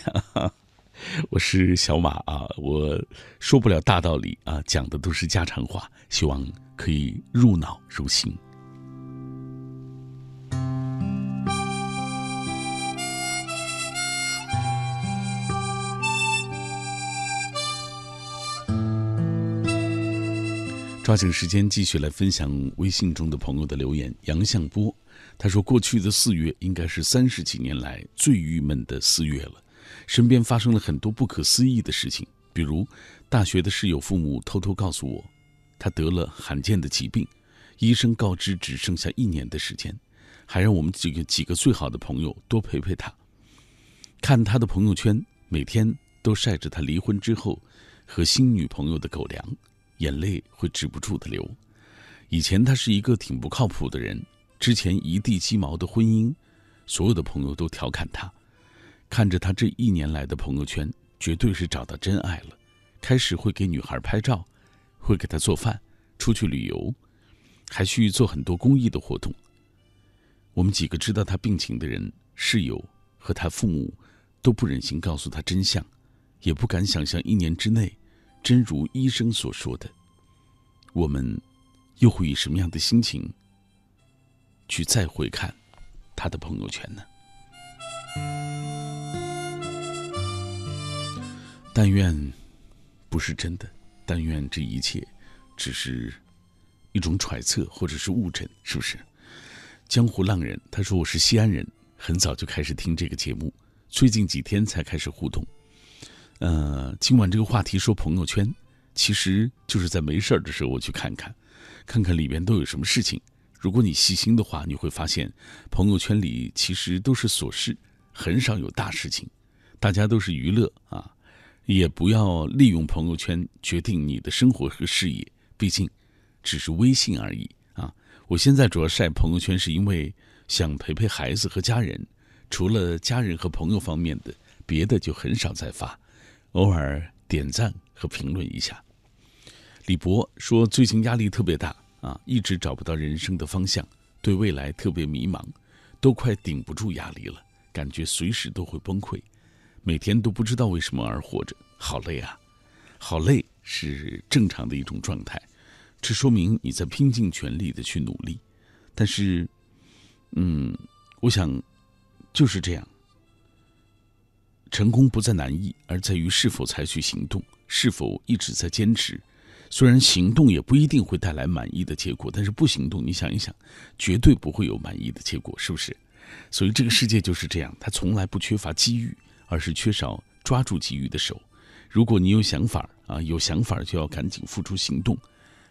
我是小马啊，我说不了大道理啊，讲的都是家常话，希望可以入脑入心。抓紧时间继续来分享微信中的朋友的留言。杨向波他说，过去的4月应该是30几年来最郁闷的4月了，身边发生了很多不可思议的事情，比如大学的室友父母偷偷告诉我他得了罕见的疾病，医生告知只剩下1年的时间，还让我们几个最好的朋友多陪陪他。看他的朋友圈，每天都晒着他离婚之后和新女朋友的狗粮，眼泪会止不住的流。以前他是一个挺不靠谱的人，之前一地鸡毛的婚姻，所有的朋友都调侃他。看着他这1年来的朋友圈，绝对是找到真爱了。开始会给女孩拍照，会给她做饭，出去旅游，还去做很多公益的活动。我们几个知道他病情的人，室友和他父母都不忍心告诉他真相，也不敢想象1年之内真如医生所说的，我们又会以什么样的心情去再回看他的朋友圈呢？但愿不是真的，但愿这一切只是一种揣测或者是误诊，是不是？江湖浪人他说，我是西安人，很早就开始听这个节目，最近几天才开始互动。今晚这个话题说朋友圈，其实就是在没事儿的时候我去看看里边都有什么事情。如果你细心的话，你会发现朋友圈里其实都是琐事，很少有大事情，大家都是娱乐啊。也不要利用朋友圈决定你的生活和事业，毕竟只是微信而已啊。我现在主要晒朋友圈是因为想陪陪孩子和家人，除了家人和朋友方面的，别的就很少再发，偶尔点赞和评论一下。李博说，最近压力特别大啊，一直找不到人生的方向，对未来特别迷茫，都快顶不住压力了，感觉随时都会崩溃，每天都不知道为什么而活着，好累啊！好累是正常的一种状态，这说明你在拼尽全力的去努力。但是，我想就是这样。成功不在难易，而在于是否采取行动，是否一直在坚持。虽然行动也不一定会带来满意的结果，但是不行动，你想一想，绝对不会有满意的结果，是不是？所以这个世界就是这样，它从来不缺乏机遇，而是缺少抓住机遇的手。如果你有想法啊，有想法就要赶紧付出行动，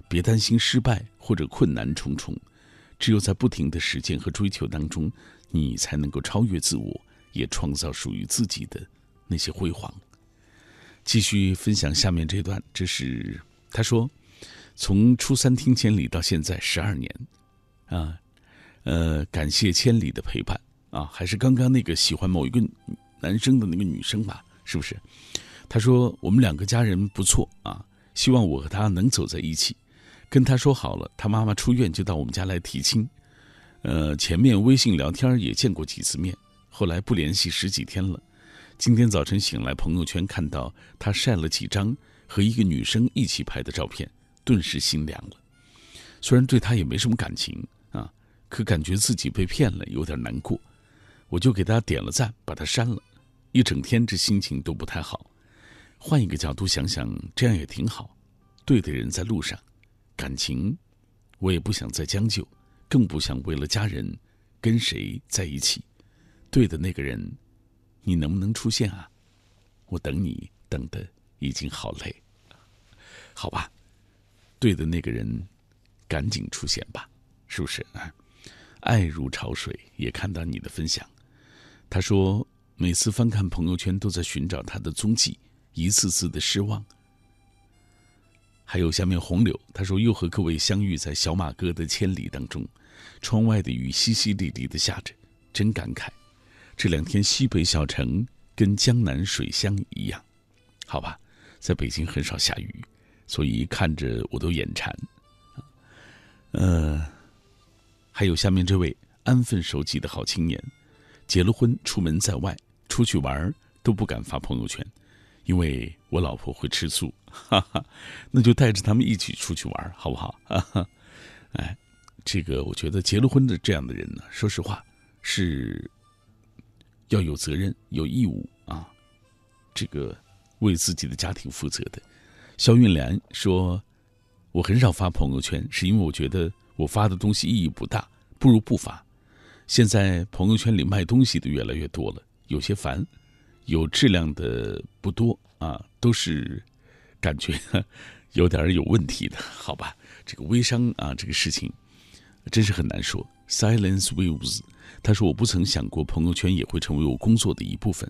别担心失败或者困难重重。只有在不停的实践和追求当中，你才能够超越自我，也创造属于自己的那些辉煌。继续分享下面这段，这是他说，从初三听千里到现在12年啊，感谢千里的陪伴啊，还是刚刚那个喜欢某一个男生的那个女生吧，是不是？他说我们2个家人不错啊，希望我和他能走在一起。跟他说好了，他妈妈出院就到我们家来提亲。前面微信聊天也见过几次面，后来不联系10几天了。今天早晨醒来，朋友圈看到他晒了几张和一个女生一起拍的照片，顿时心凉了。虽然对他也没什么感情啊，可感觉自己被骗了，有点难过。我就给他点了赞，把他删了。一整天这心情都不太好。换一个角度想想，这样也挺好。对的人在路上，感情我也不想再将就，更不想为了家人跟谁在一起。对的那个人，你能不能出现啊？我等你等得已经好累。好吧，对的那个人赶紧出现吧，是不是？爱如潮水，也看到你的分享。他说每次翻看朋友圈都在寻找他的踪迹，一次次的失望。还有下面洪柳他说，又和各位相遇在小马哥的千里当中，窗外的雨淅淅沥沥的下着，真感慨。这2天西北小城跟江南水乡一样，好吧，在北京很少下雨，所以看着我都眼馋。还有下面这位安分守己的好青年，结了婚，出门在外，出去玩都不敢发朋友圈，因为我老婆会吃醋，哈哈，那就带着他们一起出去玩，好不好？哈哈，哎，这个我觉得结了婚的这样的人呢，说实话是要有责任、有义务啊，这个为自己的家庭负责的。肖运良说：“我很少发朋友圈，是因为我觉得我发的东西意义不大，不如不发。现在朋友圈里卖东西的越来越多了，有些烦，有质量的不多啊，都是感觉有点有问题的，好吧？这个微商啊，这个事情真是很难说。” Silence Waves， 他说：“我不曾想过朋友圈也会成为我工作的一部分，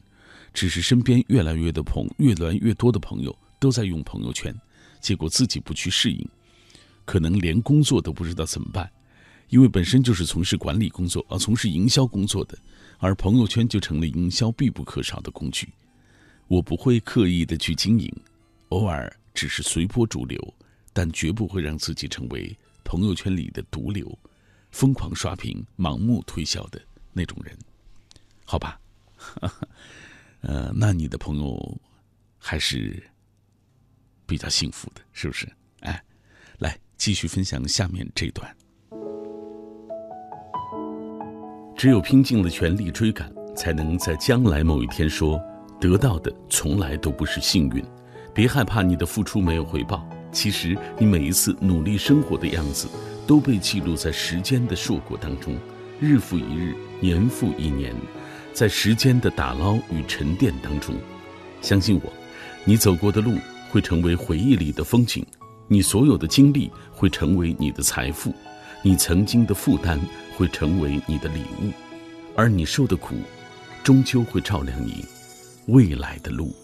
只是身边越来越多的朋友都在用朋友圈，结果自己不去适应，可能连工作都不知道怎么办。因为本身就是从事管理工作，从事营销工作的，而朋友圈就成了营销必不可少的工具。我不会刻意的去经营，偶尔只是随波逐流，但绝不会让自己成为朋友圈里的毒瘤。”疯狂刷屏、盲目推销的那种人，好吧，那你的朋友还是比较幸福的，是不是？哎，来继续分享下面这段。只有拼尽了全力追赶，才能在将来某一天说，得到的从来都不是幸运。别害怕你的付出没有回报，其实你每一次努力生活的样子都被记录在时间的硕果当中，日复一日，年复一年，在时间的打捞与沉淀当中，相信我，你走过的路会成为回忆里的风景，你所有的经历会成为你的财富，你曾经的负担会成为你的礼物，而你受的苦，终究会照亮你未来的路。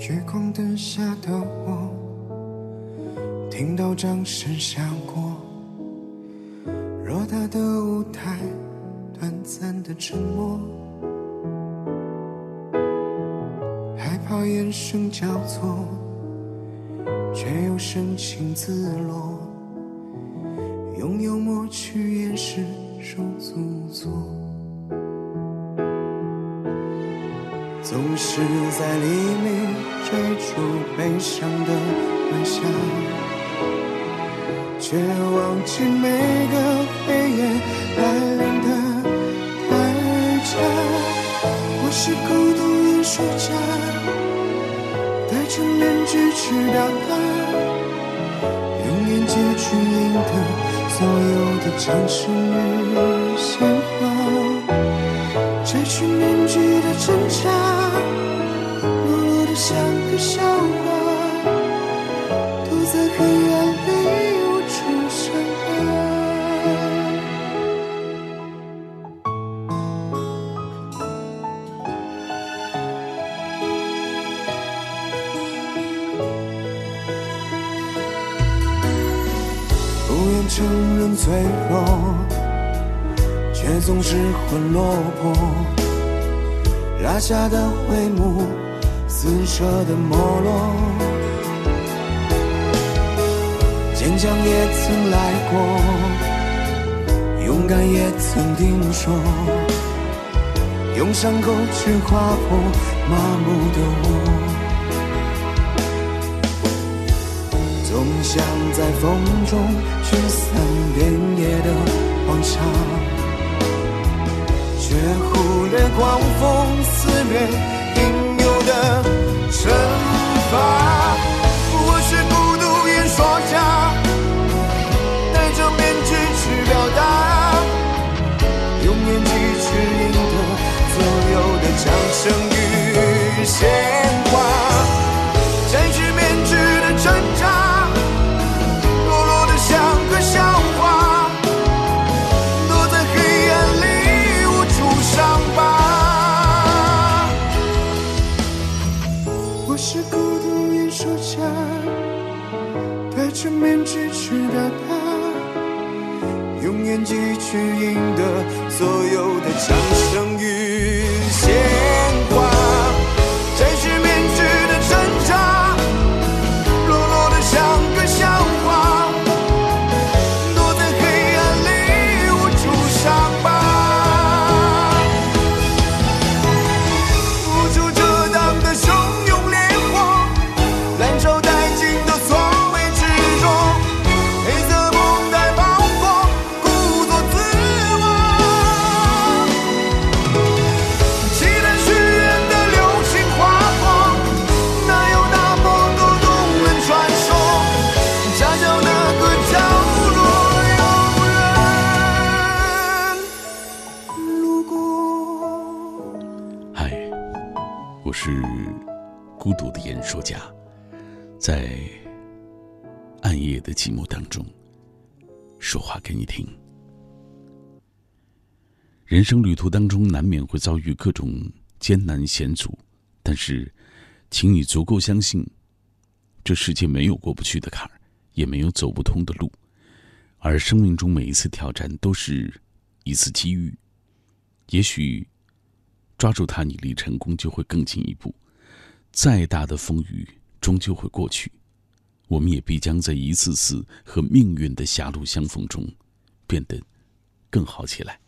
聚光灯下的我，听到掌声响过。偌大的舞台，短暂的沉默，害怕眼神交错，却又深情自落，用幽默去掩饰手足措，总是在黎明追逐悲伤的幻想，却忘记每个黑夜来临的代价。我是孤独演说家，戴着面具去表达，用演技去赢得所有的掌声与鲜花。摘去面具的挣扎，落落的像个笑话，独在黑暗里。承认脆弱，却总是魂落魄，拉下的帷幕，撕扯的没落，坚强也曾来过，勇敢也曾定说，用伤口去划破麻木的我，总想在风中驱散遍野的黄沙，却忽略狂风肆虐应有的惩罚。我是孤独演说家，戴着面具去表达，用演技去赢得所有的掌声与鲜花。摘去面具的挣扎，笑话躲在黑暗里无处伤疤。我是孤独演说家，戴着面具去表达，用演技去赢得所有的掌声与鲜花。摘去面具的真相，是孤独的演说家，在暗夜的寂寞当中说话给你听。人生旅途当中难免会遭遇各种艰难险阻，但是请你足够相信，这世界没有过不去的坎儿，也没有走不通的路，而生命中每一次挑战都是一次机遇，也许抓住它，你离成功就会更进一步。再大的风雨终究会过去，我们也必将在一次次和命运的狭路相逢中变得更好起来。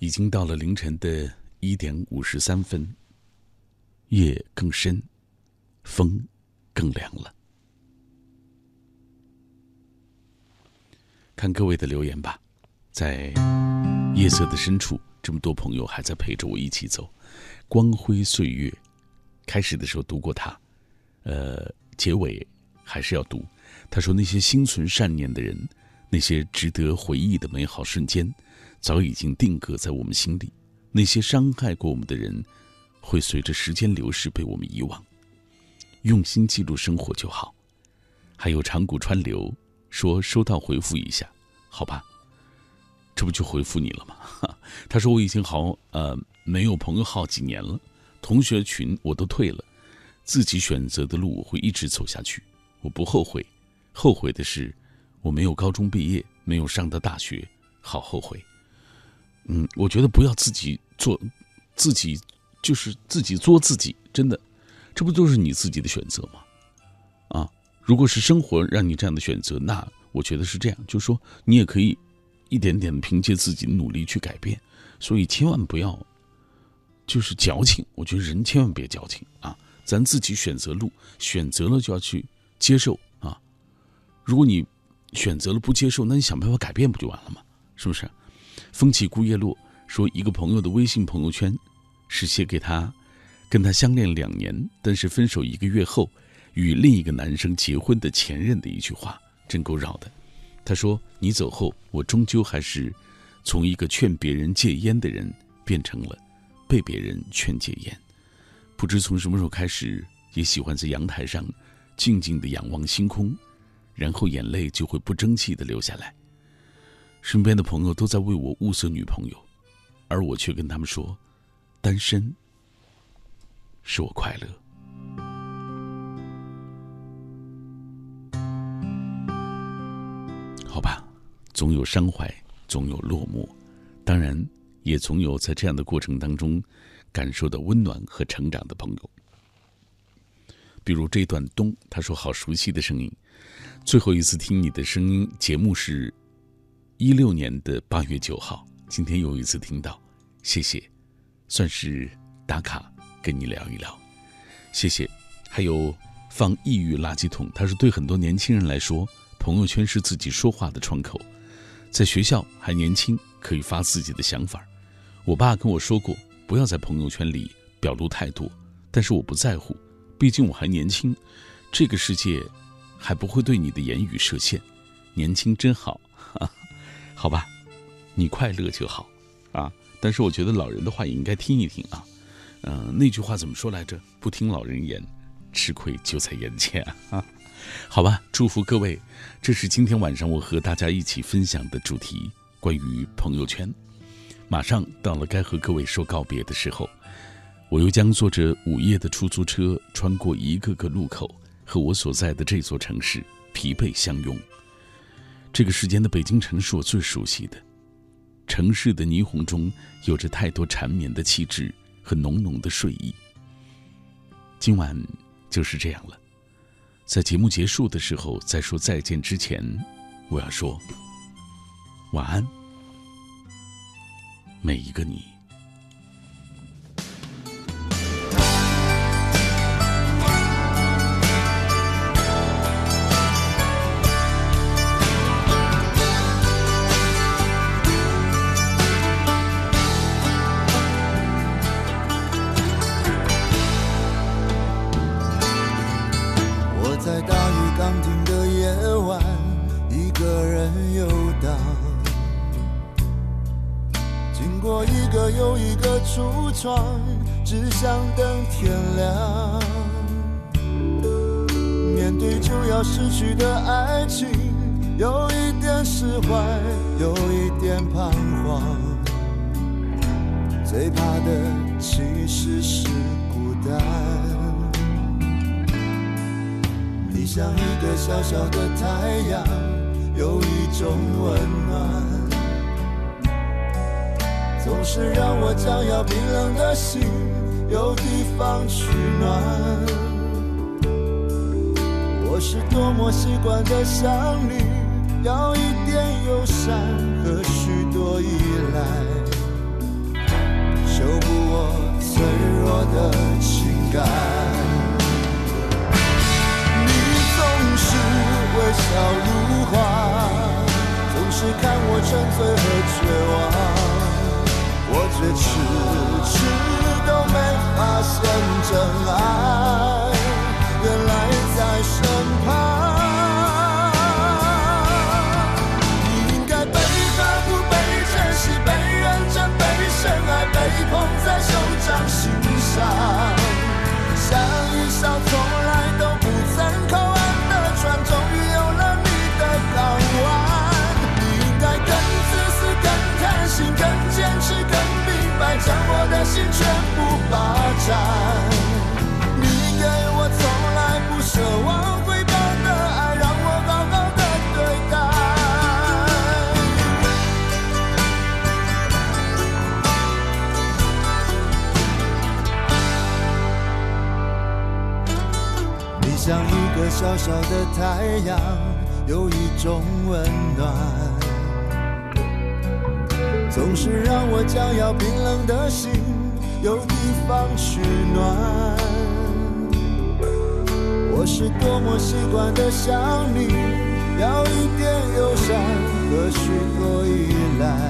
已经到了凌晨的1点53分，夜更深，风更凉了。看各位的留言吧，在夜色的深处，这么多朋友还在陪着我一起走。光辉岁月，开始的时候读过它，结尾还是要读。他说那些心存善念的人，那些值得回忆的美好瞬间，早已经定格在我们心里。那些伤害过我们的人，会随着时间流逝被我们遗忘。用心记录生活就好。还有长谷川流说收到回复一下，好吧。这不就回复你了吗？他说我已经没有朋友号几年了，同学群我都退了，自己选择的路我会一直走下去，我不后悔，后悔的是我没有高中毕业，没有上到大学，好后悔。我觉得不要自己做自己，真的，这不都是你自己的选择吗？如果是生活让你这样的选择，那我觉得是这样，就是说你也可以一点点的凭借自己的努力去改变，所以千万不要就是矫情，我觉得人千万别矫情啊！咱自己选择路，选择了就要去接受啊！如果你选择了不接受，那你想办法改变不就完了吗？是不是？风起孤叶落说一个朋友的微信朋友圈是写给他跟他相恋2年，但是分手1个月后与另一个男生结婚的前任的一句话，真够绕的。他说你走后，我终究还是从一个劝别人戒烟的人变成了被别人劝戒烟，不知从什么时候开始也喜欢在阳台上静静地仰望星空，然后眼泪就会不争气地流下来。身边的朋友都在为我物色女朋友，而我却跟他们说单身是我快乐。好吧，总有伤怀，总有落寞，当然也总有在这样的过程当中感受到温暖和成长的朋友。比如这段冬，他说好熟悉的声音，最后一次听你的声音节目是16年8月9号，今天又一次听到，谢谢，算是打卡跟你聊一聊，谢谢。还有放抑郁垃圾桶，他说对很多年轻人来说，朋友圈是自己说话的窗口，在学校还年轻，可以发自己的想法。我爸跟我说过，不要在朋友圈里表露太多，但是我不在乎，毕竟我还年轻，这个世界还不会对你的言语设限。年轻真好，好吧，你快乐就好啊。但是我觉得老人的话也应该听一听啊。那句话怎么说来着？不听老人言，吃亏就在眼前啊。好吧，祝福各位，这是今天晚上我和大家一起分享的主题，关于朋友圈。马上到了该和各位说告别的时候，我又将坐着午夜的出租车穿过一个个路口，和我所在的这座城市疲惫相拥。这个时间的北京城是我最熟悉的，城市的霓虹中有着太多缠绵的气质和浓浓的睡意。今晚就是这样了，在节目结束的时候，在说再见之前，我要说晚安，每一个你。经过一个又一个橱窗，只想等天亮。面对就要失去的爱情，有一点释怀，有一点彷徨。最怕的其实是孤单。你像一个小小的太阳，有一种温暖。 总是让我将要冰冷的心有地方取暖。我是多么习惯的想你，要一点友善和许多依赖，修补我脆弱的情感。你总是微笑如花，总是看我沉醉和绝望。 我却迟迟都没发现真爱，原来在身旁。你应该被呵护、被珍惜、被认真、被深爱、被捧在手掌心上。想一想，从来都不曾靠岸的船，终于有了你的港湾。你应该更自私、更贪心、更坚持。 将我的心全部霸占，你给我从来不奢望回报的爱，让我好好的对待。你像一个小小的太阳，有一种温暖。 总是让我将要冰冷的心有地方取暖。我是多么习惯的想你，要一点忧伤和许多依赖。